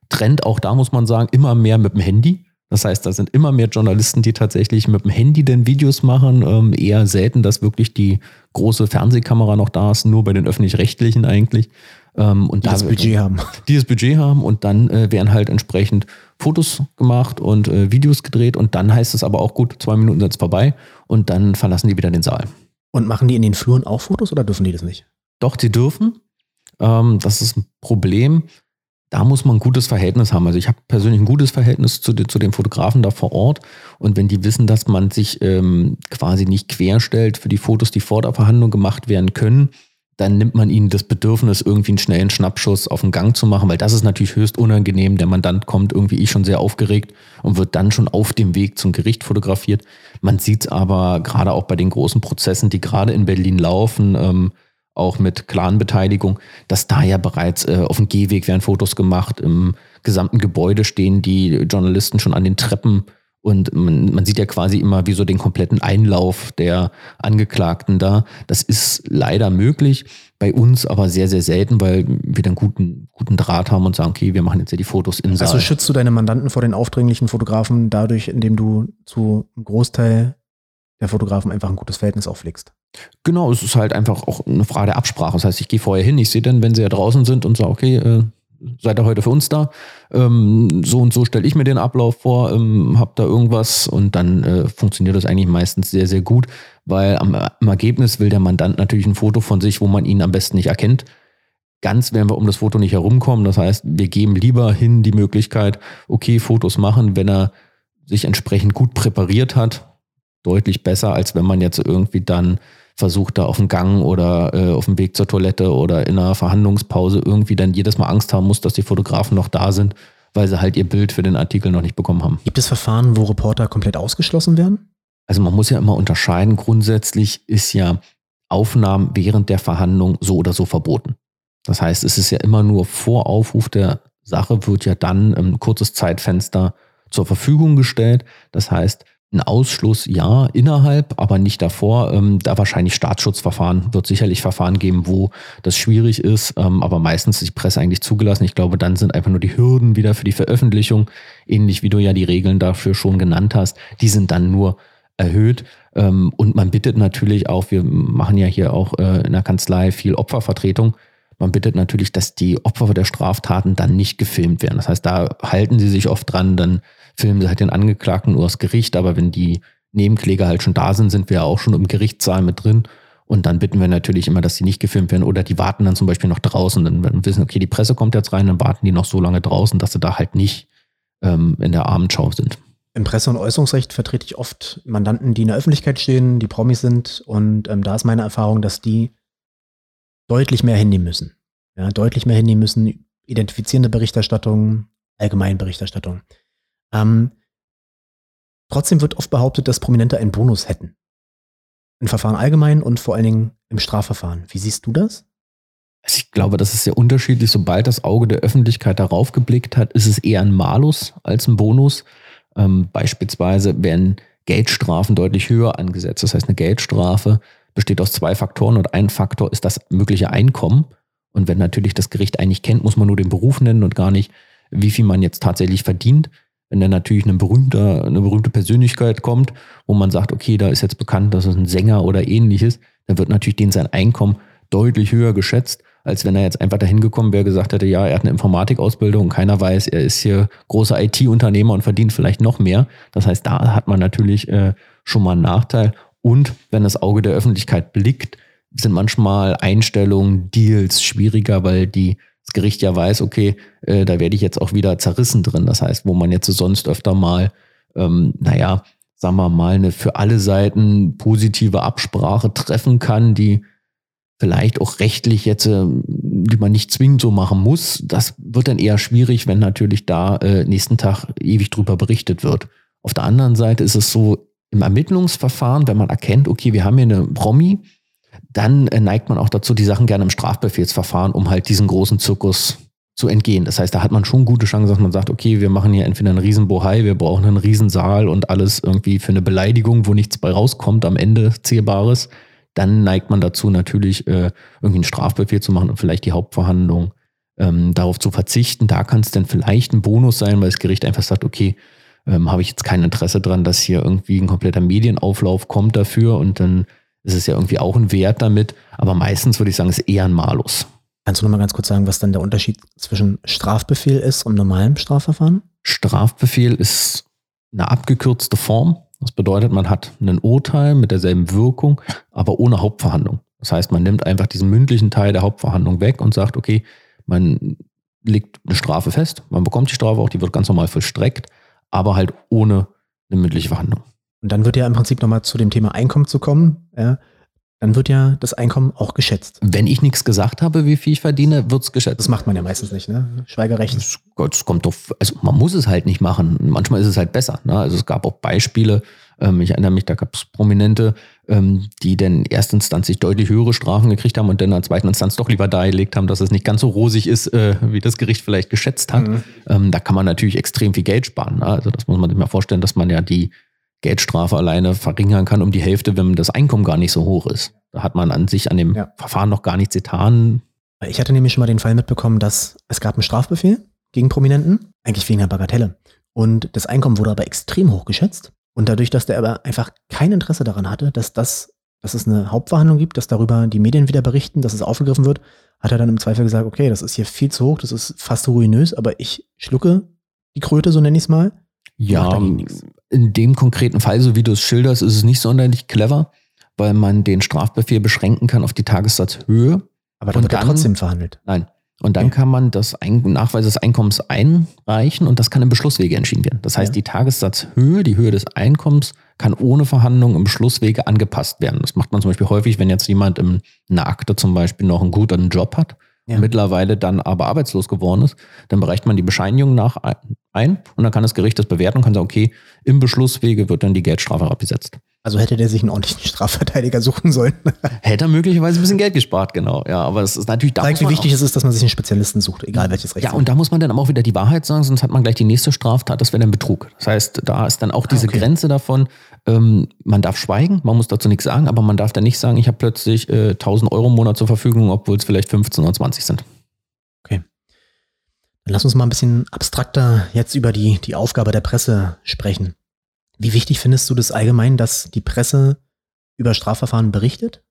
Trend auch da, muss man sagen, immer mehr mit dem Handy. Das heißt, da sind immer mehr Journalisten, die tatsächlich mit dem Handy denn Videos machen. Ähm, eher selten, dass wirklich die große Fernsehkamera noch da ist, nur bei den Öffentlich-Rechtlichen eigentlich. Ähm, und die da das Budget haben. Die das Budget haben und dann äh, werden halt entsprechend Fotos gemacht und äh, Videos gedreht und dann heißt es aber auch, gut, zwei Minuten sind es vorbei und dann verlassen die wieder den Saal. Und machen die in den Fluren auch Fotos oder dürfen die das nicht? Doch, sie dürfen. Ähm, das ist ein Problem. Da muss man ein gutes Verhältnis haben. Also ich habe persönlich ein gutes Verhältnis zu, zu den Fotografen da vor Ort. Und wenn die wissen, dass man sich ähm, quasi nicht querstellt für die Fotos, die vor der Verhandlung gemacht werden können, dann nimmt man ihnen das Bedürfnis, irgendwie einen schnellen Schnappschuss auf den Gang zu machen, weil das ist natürlich höchst unangenehm. Der Mandant kommt irgendwie eh schon sehr aufgeregt und wird dann schon auf dem Weg zum Gericht fotografiert. Man sieht es aber gerade auch bei den großen Prozessen, die gerade in Berlin laufen, ähm, auch mit Clan-Beteiligung, dass da ja bereits äh, auf dem Gehweg werden Fotos gemacht. Im gesamten Gebäude stehen die Journalisten schon an den Treppen und man, man sieht ja quasi immer wie so den kompletten Einlauf der Angeklagten da. Das ist leider möglich, bei uns aber sehr, sehr selten, weil wir dann guten, guten Draht haben und sagen, okay, wir machen jetzt ja die Fotos im Saal. Also schützt du deine Mandanten vor den aufdringlichen Fotografen dadurch, indem du zu einem Großteil der Fotografen einfach ein gutes Verhältnis auflegst? Genau, es ist halt einfach auch eine Frage der Absprache. Das heißt, ich gehe vorher hin, ich sehe dann, wenn sie ja draußen sind und sage, okay, äh, seid ihr heute für uns da? Ähm, so und so stelle ich mir den Ablauf vor, ähm, hab da irgendwas und dann äh, funktioniert das eigentlich meistens sehr, sehr gut, weil am, am Ergebnis will der Mandant natürlich ein Foto von sich, wo man ihn am besten nicht erkennt. Ganz werden wir um das Foto nicht herumkommen. Das heißt, wir geben lieber hin die Möglichkeit, okay, Fotos machen, wenn er sich entsprechend gut präpariert hat, deutlich besser, als wenn man jetzt irgendwie dann versucht, da auf dem Gang oder äh, auf dem Weg zur Toilette oder in einer Verhandlungspause irgendwie dann jedes Mal Angst haben muss, dass die Fotografen noch da sind, weil sie halt ihr Bild für den Artikel noch nicht bekommen haben. Gibt es Verfahren, wo Reporter komplett ausgeschlossen werden? Also man muss ja immer unterscheiden. Grundsätzlich ist ja Aufnahmen während der Verhandlung so oder so verboten. Das heißt, es ist ja immer nur vor Aufruf der Sache, wird ja dann ein kurzes Zeitfenster zur Verfügung gestellt. Das heißt, ein Ausschluss, ja, innerhalb, aber nicht davor. Ähm, da wahrscheinlich Staatsschutzverfahren, wird sicherlich Verfahren geben, wo das schwierig ist, ähm, aber meistens ist die Presse eigentlich zugelassen. Ich glaube, dann sind einfach nur die Hürden wieder für die Veröffentlichung, ähnlich wie du ja die Regeln dafür schon genannt hast, die sind dann nur erhöht. Ähm, und man bittet natürlich auch, wir machen ja hier auch äh, in der Kanzlei viel Opfervertretung, man bittet natürlich, dass die Opfer der Straftaten dann nicht gefilmt werden. Das heißt, da halten sie sich oft dran, dann filmen sie halt den Angeklagten nur das Gericht. Aber wenn die Nebenkläger halt schon da sind, sind wir ja auch schon im Gerichtssaal mit drin. Und dann bitten wir natürlich immer, dass sie nicht gefilmt werden. Oder die warten dann zum Beispiel noch draußen. Dann wissen, okay, die Presse kommt jetzt rein, dann warten die noch so lange draußen, dass sie da halt nicht ähm, in der Abendschau sind. Im Presse- und Äußerungsrecht vertrete ich oft Mandanten, die in der Öffentlichkeit stehen, die Promis sind. Und ähm, da ist meine Erfahrung, dass die deutlich mehr hinnehmen müssen. Ja, deutlich mehr hinnehmen müssen, identifizierende Berichterstattung, allgemeine Berichterstattung. Ähm, trotzdem wird oft behauptet, dass Prominente einen Bonus hätten. Im Verfahren allgemein und vor allen Dingen im Strafverfahren. Wie siehst du das? Also ich glaube, das ist sehr unterschiedlich. Sobald das Auge der Öffentlichkeit darauf geblickt hat, ist es eher ein Malus als ein Bonus. Ähm, beispielsweise werden Geldstrafen deutlich höher angesetzt. Das heißt, eine Geldstrafe besteht aus zwei Faktoren und ein Faktor ist das mögliche Einkommen. Und wenn natürlich das Gericht eigentlich kennt, muss man nur den Beruf nennen und gar nicht, wie viel man jetzt tatsächlich verdient. Wenn dann natürlich eine berühmte, eine berühmte Persönlichkeit kommt, wo man sagt, okay, da ist jetzt bekannt, dass es ein Sänger oder ähnliches, dann wird natürlich denen sein Einkommen deutlich höher geschätzt, als wenn er jetzt einfach dahin gekommen wäre, gesagt hätte, ja, er hat eine Informatikausbildung und keiner weiß, er ist hier großer I T-Unternehmer und verdient vielleicht noch mehr. Das heißt, da hat man natürlich äh, schon mal einen Nachteil. Und wenn das Auge der Öffentlichkeit blickt, sind manchmal Einstellungen, Deals schwieriger, weil die, das Gericht ja weiß, okay, äh, da werde ich jetzt auch wieder zerrissen drin. Das heißt, wo man jetzt sonst öfter mal, ähm, naja, sagen wir mal, eine für alle Seiten positive Absprache treffen kann, die vielleicht auch rechtlich jetzt, äh, die man nicht zwingend so machen muss, das wird dann eher schwierig, wenn natürlich da äh, nächsten Tag ewig drüber berichtet wird. Auf der anderen Seite ist es so, im Ermittlungsverfahren, wenn man erkennt, okay, wir haben hier eine Promi, dann neigt man auch dazu, die Sachen gerne im Strafbefehlsverfahren, um halt diesen großen Zirkus zu entgehen. Das heißt, da hat man schon gute Chancen, dass man sagt, okay, wir machen hier entweder einen Riesenbohai, wir brauchen einen Riesensaal und alles irgendwie für eine Beleidigung, wo nichts bei rauskommt, am Ende Zählbares. Dann neigt man dazu natürlich, irgendwie einen Strafbefehl zu machen und vielleicht die Hauptverhandlung ähm, darauf zu verzichten. Da kann es dann vielleicht ein Bonus sein, weil das Gericht einfach sagt, okay, Ähm, habe ich jetzt kein Interesse dran, dass hier irgendwie ein kompletter Medienauflauf kommt dafür und dann ist es ja irgendwie auch ein Wert damit. Aber meistens würde ich sagen, ist eher ein Malus. Kannst du nochmal ganz kurz sagen, was dann der Unterschied zwischen Strafbefehl ist und normalem Strafverfahren? Strafbefehl ist eine abgekürzte Form. Das bedeutet, man hat ein Urteil mit derselben Wirkung, aber ohne Hauptverhandlung. Das heißt, man nimmt einfach diesen mündlichen Teil der Hauptverhandlung weg und sagt, okay, man legt eine Strafe fest, man bekommt die Strafe auch, die wird ganz normal vollstreckt, aber halt ohne eine mündliche Verhandlung. Und dann wird ja im Prinzip nochmal zu dem Thema Einkommen zu kommen. Ja. dann wird ja das Einkommen auch geschätzt. Wenn ich nichts gesagt habe, wie viel ich verdiene, wird's geschätzt. Das macht man ja meistens nicht, ne? Schweigerecht. Das, das kommt doch, also man muss es halt nicht machen. Manchmal ist es halt besser, ne? Also es gab auch Beispiele, ähm, ich erinnere mich, da gab es Prominente, ähm, die dann erstinstanzlich deutlich höhere Strafen gekriegt haben und dann in der zweiten Instanz doch lieber dargelegt haben, dass es nicht ganz so rosig ist, äh, wie das Gericht vielleicht geschätzt hat. Mhm. Ähm, da kann man natürlich extrem viel Geld sparen, ne? Also das muss man sich mal vorstellen, dass man ja die Geldstrafe alleine verringern kann um die Hälfte, wenn das Einkommen gar nicht so hoch ist. Da hat man an sich an dem ja. Verfahren noch gar nichts getan. Ich hatte nämlich schon mal den Fall mitbekommen, dass es gab einen Strafbefehl gegen Prominenten, eigentlich wegen einer Bagatelle. Und das Einkommen wurde aber extrem hoch geschätzt. Und dadurch, dass der aber einfach kein Interesse daran hatte, dass, das, dass es eine Hauptverhandlung gibt, dass darüber die Medien wieder berichten, dass es aufgegriffen wird, hat er dann im Zweifel gesagt, okay, das ist hier viel zu hoch, das ist fast ruinös, aber ich schlucke die Kröte, so nenne ich es mal. Ja, in dem konkreten Fall, so wie du es schilderst, ist es nicht sonderlich clever, weil man den Strafbefehl beschränken kann auf die Tagessatzhöhe. Aber dann wird er trotzdem verhandelt. Nein. Und dann okay. kann man das Ein- Nachweis des Einkommens einreichen und das kann im Beschlusswege entschieden werden. Das heißt, ja. die Tagessatzhöhe, die Höhe des Einkommens, kann ohne Verhandlung im Beschlusswege angepasst werden. Das macht man zum Beispiel häufig, wenn jetzt jemand in einer Akte zum Beispiel noch einen guten Job hat. Ja. Mittlerweile dann aber arbeitslos geworden ist, dann bereicht man die Bescheinigung nach ein und dann kann das Gericht das bewerten und kann sagen, okay, im Beschlusswege wird dann die Geldstrafe abgesetzt. Also hätte der sich einen ordentlichen Strafverteidiger suchen sollen. Hätte er möglicherweise ein bisschen Geld gespart, genau. Ja, aber es ist natürlich da. Zeigt, wie wichtig es ist, dass man sich einen Spezialisten sucht, egal welches Recht. Ja, und da muss man dann aber auch wieder die Wahrheit sagen, sonst hat man gleich die nächste Straftat, das wäre dann Betrug. Das heißt, da ist dann auch diese ah, okay. Grenze davon, ähm, man darf schweigen, man muss dazu nichts sagen, aber man darf dann nicht sagen, ich habe plötzlich äh, tausend Euro im Monat zur Verfügung, obwohl es vielleicht fünfzehn oder zwanzig sind. Okay. Dann lass uns mal ein bisschen abstrakter jetzt über die, die Aufgabe der Presse sprechen. Wie wichtig findest du das allgemein, dass die Presse über Strafverfahren berichtet?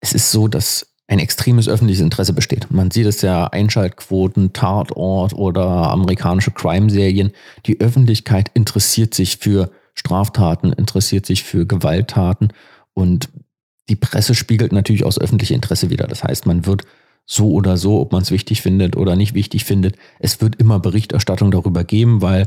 Es ist so, dass ein extremes öffentliches Interesse besteht. Man sieht es ja, Einschaltquoten, Tatort oder amerikanische Crime-Serien. Die Öffentlichkeit interessiert sich für Straftaten, interessiert sich für Gewalttaten und die Presse spiegelt natürlich auch das öffentliche Interesse wider. Das heißt, man wird so oder so, ob man es wichtig findet oder nicht wichtig findet, es wird immer Berichterstattung darüber geben, weil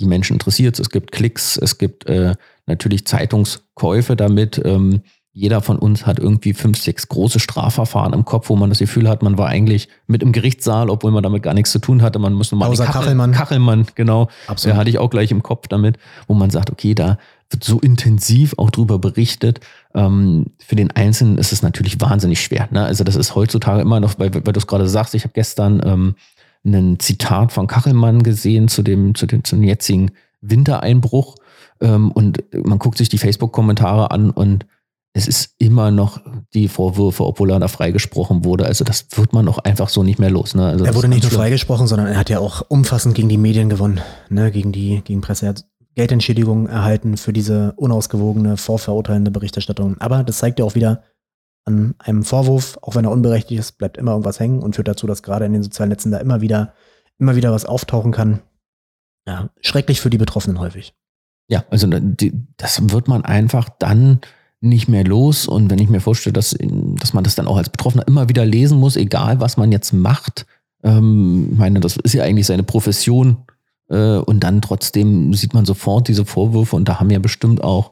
die Menschen interessiert es. Es gibt Klicks, es gibt äh, natürlich Zeitungskäufe damit. Ähm, jeder von uns hat irgendwie fünf, sechs große Strafverfahren im Kopf, wo man das Gefühl hat, man war eigentlich mit im Gerichtssaal, obwohl man damit gar nichts zu tun hatte. Man muss nochmal Kachel, Kachelmann. Kachelmann, genau. Absolut. Da hatte ich auch gleich im Kopf damit, wo man sagt, okay, da wird so intensiv auch drüber berichtet. Ähm, für den Einzelnen ist es natürlich wahnsinnig schwer, ne? Also das ist heutzutage immer noch, weil, weil du es gerade sagst, ich habe gestern ähm, ein Zitat von Kachelmann gesehen zu dem, zu dem, zum jetzigen Wintereinbruch. Ähm, und man guckt sich die Facebook-Kommentare an und es ist immer noch die Vorwürfe, obwohl er da freigesprochen wurde. Also das wird man auch einfach so nicht mehr los, ne? Also er wurde nicht nur freigesprochen, sondern er hat ja auch umfassend gegen die Medien gewonnen, ne? Gegen die, gegen Presse. Er hat Geldentschädigungen erhalten für diese unausgewogene, vorverurteilende Berichterstattung. Aber das zeigt ja auch wieder, an einem Vorwurf, auch wenn er unberechtigt ist, bleibt immer irgendwas hängen und führt dazu, dass gerade in den sozialen Netzen da immer wieder, immer wieder was auftauchen kann. Ja, schrecklich für die Betroffenen häufig. Ja, also die, das wird man einfach dann nicht mehr los. Und wenn ich mir vorstelle, dass, dass man das dann auch als Betroffener immer wieder lesen muss, egal was man jetzt macht, ähm, ich meine, das ist ja eigentlich seine Profession. Äh, und dann trotzdem sieht man sofort diese Vorwürfe und da haben ja bestimmt auch,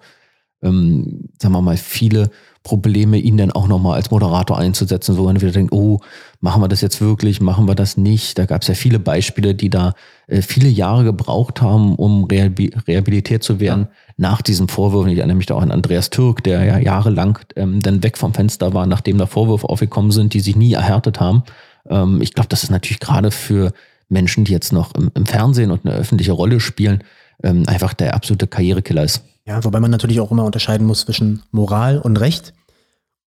ähm, sagen wir mal, viele Probleme, ihn dann auch nochmal als Moderator einzusetzen, wo man wieder denkt, oh, machen wir das jetzt wirklich, machen wir das nicht? Da gab es ja viele Beispiele, die da äh, viele Jahre gebraucht haben, um rehabilitiert zu werden, ja. nach diesen Vorwürfen. Ich erinnere mich da auch an Andreas Türk, der ja jahrelang ähm, dann weg vom Fenster war, nachdem da Vorwürfe aufgekommen sind, die sich nie erhärtet haben. Ähm, ich glaube, das ist natürlich gerade für Menschen, die jetzt noch im, im Fernsehen und eine öffentliche Rolle spielen, ähm, einfach der absolute Karrierekiller ist. Ja, wobei man natürlich auch immer unterscheiden muss zwischen Moral und Recht.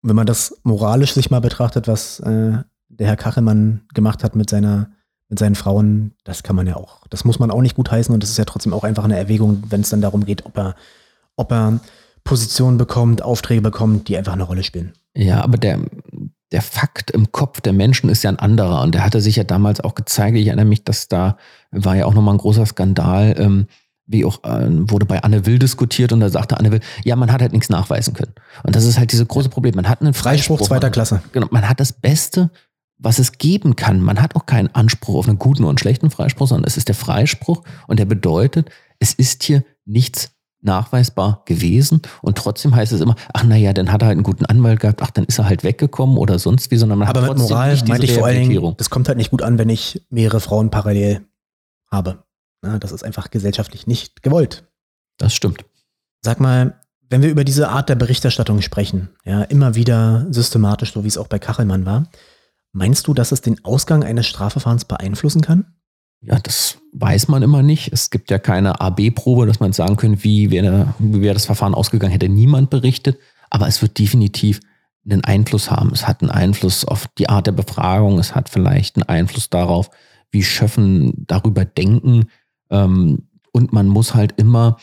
Wenn man das moralisch sich mal betrachtet, was äh, der Herr Kachelmann gemacht hat mit seiner, mit seinen Frauen, das kann man ja auch, das muss man auch nicht gutheißen und das ist ja trotzdem auch einfach eine Erwägung, wenn es dann darum geht, ob er, ob er Positionen bekommt, Aufträge bekommt, die einfach eine Rolle spielen. Ja, aber der, der Fakt im Kopf der Menschen ist ja ein anderer und der hatte sich ja damals auch gezeigt, ich erinnere mich, dass da war ja auch nochmal ein großer Skandal, ähm, wie auch, äh, wurde bei Anne Will diskutiert und da sagte Anne Will, ja, man hat halt nichts nachweisen können. Und das ist halt dieses große Problem. Man hat einen Freispruch, Freispruch zweiter man, Klasse. Genau, man hat das Beste, was es geben kann. Man hat auch keinen Anspruch auf einen guten und schlechten Freispruch, sondern es ist der Freispruch und der bedeutet, es ist hier nichts nachweisbar gewesen und trotzdem heißt es immer, ach naja, dann hat er halt einen guten Anwalt gehabt, ach dann ist er halt weggekommen oder sonst wie, sondern man hat trotzdem nicht diese Rehabilitierung. Aber mit Moral meinte ich vor allen Dingen, das kommt halt nicht gut an, wenn ich mehrere Frauen parallel habe. Na, das ist einfach gesellschaftlich nicht gewollt. Das stimmt. Sag mal, wenn wir über diese Art der Berichterstattung sprechen, ja, immer wieder systematisch, so wie es auch bei Kachelmann war, meinst du, dass es den Ausgang eines Strafverfahrens beeinflussen kann? Ja, das weiß man immer nicht. Es gibt ja keine A B Probe, dass man sagen könnte, wie wäre, wie wäre das Verfahren ausgegangen, hätte niemand berichtet. Aber es wird definitiv einen Einfluss haben. Es hat einen Einfluss auf die Art der Befragung. Es hat vielleicht einen Einfluss darauf, wie Schöffen darüber denken. Und man muss halt immer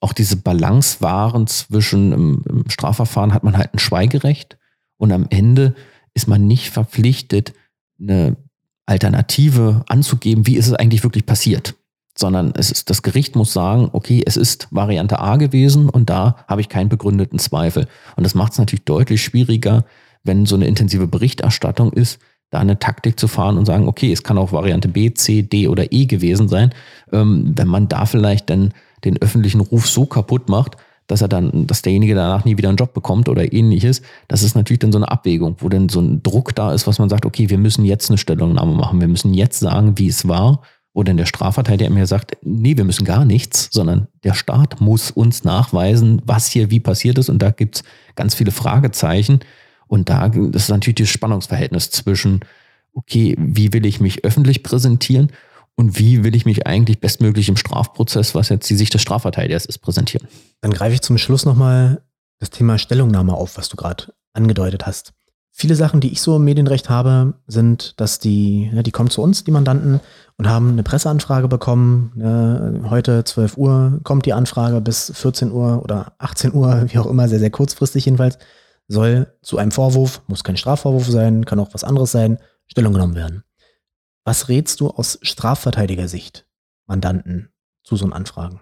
auch diese Balance wahren zwischen, im Strafverfahren hat man halt ein Schweigerecht und am Ende ist man nicht verpflichtet, eine Alternative anzugeben, wie ist es eigentlich wirklich passiert, sondern es ist, das Gericht muss sagen, okay, es ist Variante A gewesen und da habe ich keinen begründeten Zweifel. Und das macht es natürlich deutlich schwieriger, wenn so eine intensive Berichterstattung ist, da eine Taktik zu fahren und sagen, okay, es kann auch Variante B, C, D oder E gewesen sein, ähm, wenn man da vielleicht dann den öffentlichen Ruf so kaputt macht, dass er dann, dass derjenige danach nie wieder einen Job bekommt oder ähnliches. Das ist natürlich dann so eine Abwägung, wo dann so ein Druck da ist, was man sagt, okay, wir müssen jetzt eine Stellungnahme machen, wir müssen jetzt sagen, wie es war. Oder in der Strafverteidiger immer sagt, nee, wir müssen gar nichts, sondern der Staat muss uns nachweisen, was hier wie passiert ist. Und da gibt es ganz viele Fragezeichen. Und da das ist natürlich das Spannungsverhältnis zwischen, okay, wie will ich mich öffentlich präsentieren und wie will ich mich eigentlich bestmöglich im Strafprozess, was jetzt die Sicht des Strafverteidigers ist, präsentieren? Dann greife ich zum Schluss nochmal das Thema Stellungnahme auf, was du gerade angedeutet hast. Viele Sachen, die ich so im Medienrecht habe, sind, dass die, die kommen zu uns, die Mandanten, und haben eine Presseanfrage bekommen. Heute zwölf Uhr kommt die Anfrage, bis vierzehn Uhr oder achtzehn Uhr, wie auch immer, sehr, sehr kurzfristig jedenfalls, soll zu einem Vorwurf, muss kein Strafvorwurf sein, kann auch was anderes sein, Stellung genommen werden. Was rätst du aus Strafverteidigersicht Mandanten zu so einem Anfragen?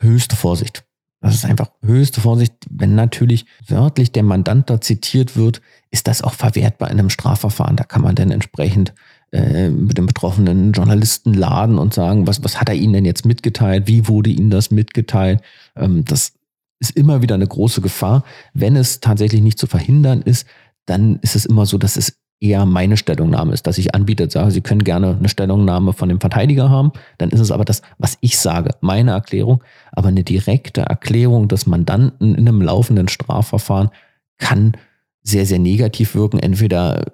Höchste Vorsicht. Das ist einfach höchste Vorsicht. Wenn natürlich wörtlich der Mandant da zitiert wird, ist das auch verwertbar in einem Strafverfahren. Da kann man dann entsprechend äh, mit dem betroffenen Journalisten laden und sagen, was, was hat er Ihnen denn jetzt mitgeteilt? Wie wurde Ihnen das mitgeteilt? Ähm, das ist immer wieder eine große Gefahr. Wenn es tatsächlich nicht zu verhindern ist, dann ist es immer so, dass es eher meine Stellungnahme ist, dass ich anbiete, sage, Sie können gerne eine Stellungnahme von dem Verteidiger haben, dann ist es aber das, was ich sage, meine Erklärung, aber eine direkte Erklärung des Mandanten in einem laufenden Strafverfahren kann sehr, sehr negativ wirken. Entweder,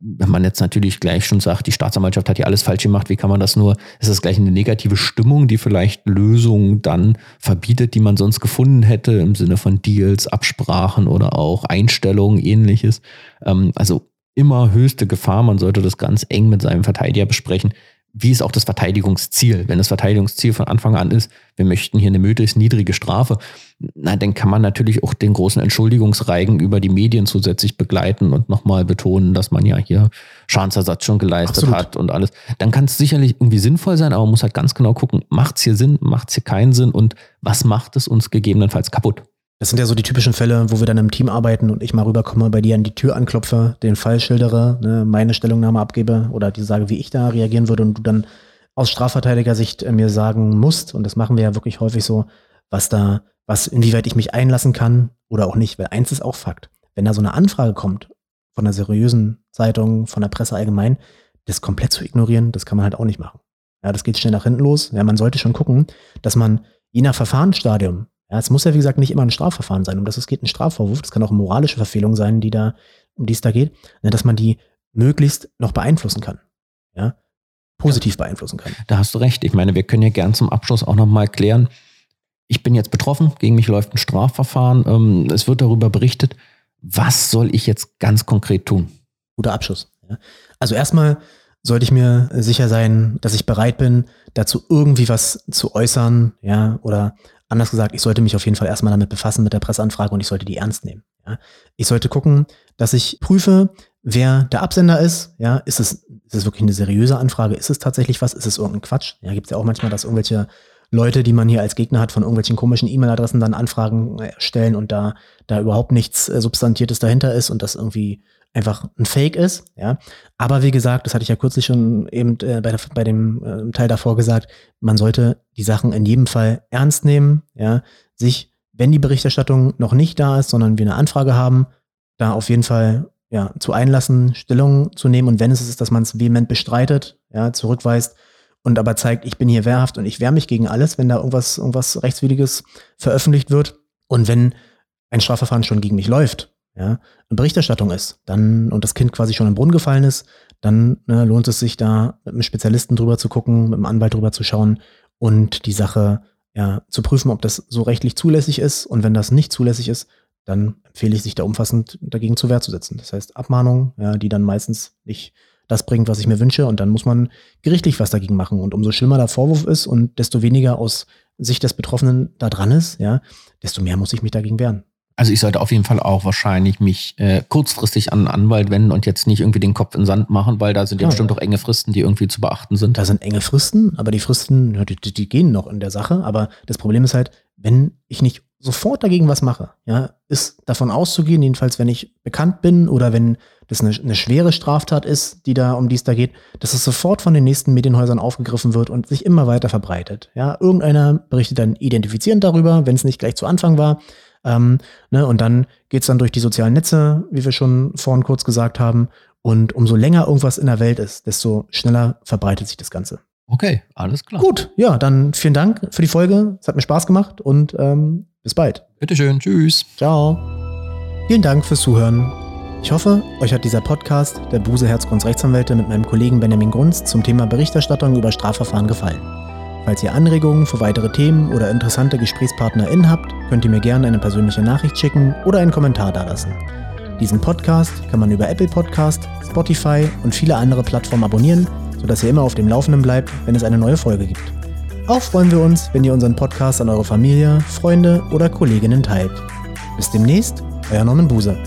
wenn man jetzt natürlich gleich schon sagt, die Staatsanwaltschaft hat hier alles falsch gemacht, wie kann man das nur, ist das gleich eine negative Stimmung, die vielleicht Lösungen dann verbietet, die man sonst gefunden hätte, im Sinne von Deals, Absprachen oder auch Einstellungen, ähnliches. Also immer höchste Gefahr, man sollte das ganz eng mit seinem Verteidiger besprechen. Wie ist auch das Verteidigungsziel? Wenn das Verteidigungsziel von Anfang an ist, wir möchten hier eine möglichst niedrige Strafe, na, dann kann man natürlich auch den großen Entschuldigungsreigen über die Medien zusätzlich begleiten und nochmal betonen, dass man ja hier Schadensersatz schon geleistet Absolut. Hat und alles. Dann kann es sicherlich irgendwie sinnvoll sein, aber man muss halt ganz genau gucken, macht es hier Sinn, macht es hier keinen Sinn und was macht es uns gegebenenfalls kaputt? Das sind ja so die typischen Fälle, wo wir dann im Team arbeiten und ich mal rüberkomme, bei dir an die Tür anklopfe, den Fall schildere, ne, meine Stellungnahme abgebe oder die sage, wie ich da reagieren würde und du dann aus Strafverteidigersicht mir sagen musst, und das machen wir ja wirklich häufig so, was da, was, inwieweit ich mich einlassen kann oder auch nicht, weil eins ist auch Fakt. Wenn da so eine Anfrage kommt von einer seriösen Zeitung, von der Presse allgemein, das komplett zu ignorieren, das kann man halt auch nicht machen. Ja, das geht schnell nach hinten los. Ja, man sollte schon gucken, dass man je nach Verfahrensstadium, ja, es muss ja, wie gesagt, nicht immer ein Strafverfahren sein, um das es geht, ein Strafvorwurf, das kann auch eine moralische Verfehlung sein, die da, um die es da geht, dass man die möglichst noch beeinflussen kann, ja, positiv ja. beeinflussen kann. Da hast du recht. Ich meine, wir können ja gern zum Abschluss auch nochmal klären, ich bin jetzt betroffen, gegen mich läuft ein Strafverfahren, es wird darüber berichtet, was soll ich jetzt ganz konkret tun? Guter Abschluss. Ja. Also erstmal sollte ich mir sicher sein, dass ich bereit bin, dazu irgendwie was zu äußern, ja, oder anders gesagt, ich sollte mich auf jeden Fall erstmal damit befassen mit der Presseanfrage und ich sollte die ernst nehmen. Ja. Ich sollte gucken, dass ich prüfe, wer der Absender ist. Ja. Ist es, ist es wirklich eine seriöse Anfrage? Ist es tatsächlich was? Ist es irgendein Quatsch? Ja, gibt es ja auch manchmal, dass irgendwelche Leute, die man hier als Gegner hat, von irgendwelchen komischen E-Mail-Adressen dann Anfragen stellen und da, da überhaupt nichts Substantiertes dahinter ist und das irgendwie einfach ein Fake ist, ja. Aber wie gesagt, das hatte ich ja kürzlich schon eben äh, bei, der, bei dem äh, Teil davor gesagt, man sollte die Sachen in jedem Fall ernst nehmen, ja. sich, wenn die Berichterstattung noch nicht da ist, sondern wir eine Anfrage haben, da auf jeden Fall ja, zu einlassen, Stellung zu nehmen. Und wenn es ist, dass man es vehement bestreitet, ja, zurückweist und aber zeigt, ich bin hier wehrhaft und ich wehre mich gegen alles, wenn da irgendwas, irgendwas Rechtswidriges veröffentlicht wird. Und wenn ein Strafverfahren schon gegen mich läuft, ja, eine Berichterstattung ist, dann und das Kind quasi schon im Brunnen gefallen ist, dann ne, lohnt es sich da mit einem Spezialisten drüber zu gucken, mit einem Anwalt drüber zu schauen und die Sache ja, zu prüfen, ob das so rechtlich zulässig ist. Und wenn das nicht zulässig ist, dann empfehle ich, sich da umfassend dagegen zur Wehr zu setzen. Das heißt Abmahnung, ja, die dann meistens nicht das bringt, was ich mir wünsche, und dann muss man gerichtlich was dagegen machen. Und umso schlimmer der Vorwurf ist und desto weniger aus Sicht des Betroffenen da dran ist, ja, desto mehr muss ich mich dagegen wehren. Also ich sollte auf jeden Fall auch wahrscheinlich mich äh, kurzfristig an einen Anwalt wenden und jetzt nicht irgendwie den Kopf in den Sand machen, weil da sind ja bestimmt doch enge Fristen, die irgendwie zu beachten sind. Da sind enge Fristen, aber die Fristen, ja, die, die gehen noch in der Sache. Aber das Problem ist halt, wenn ich nicht sofort dagegen was mache, ja, ist davon auszugehen, jedenfalls wenn ich bekannt bin oder wenn das eine, eine schwere Straftat ist, die da um die es da geht, dass es sofort von den nächsten Medienhäusern aufgegriffen wird und sich immer weiter verbreitet. Ja, irgendeiner berichtet dann identifizierend darüber, wenn es nicht gleich zu Anfang war. Ähm, ne, und dann geht's dann durch die sozialen Netze, wie wir schon vorhin kurz gesagt haben. Und umso länger irgendwas in der Welt ist, desto schneller verbreitet sich das Ganze. Okay, alles klar. Gut, ja, dann vielen Dank für die Folge. Es hat mir Spaß gemacht und ähm, bis bald. Bitteschön, tschüss. Ciao. Vielen Dank fürs Zuhören. Ich hoffe, euch hat dieser Podcast der Buse Herz Grunst Rechtsanwälte mit meinem Kollegen Benjamin Grunst zum Thema Berichterstattung über Strafverfahren gefallen. Falls ihr Anregungen für weitere Themen oder interessante GesprächspartnerInnen habt, könnt ihr mir gerne eine persönliche Nachricht schicken oder einen Kommentar dalassen. Diesen Podcast kann man über Apple Podcast, Spotify und viele andere Plattformen abonnieren, sodass ihr immer auf dem Laufenden bleibt, wenn es eine neue Folge gibt. Auch freuen wir uns, wenn ihr unseren Podcast an eure Familie, Freunde oder Kolleginnen teilt. Bis demnächst, euer Norman Busse.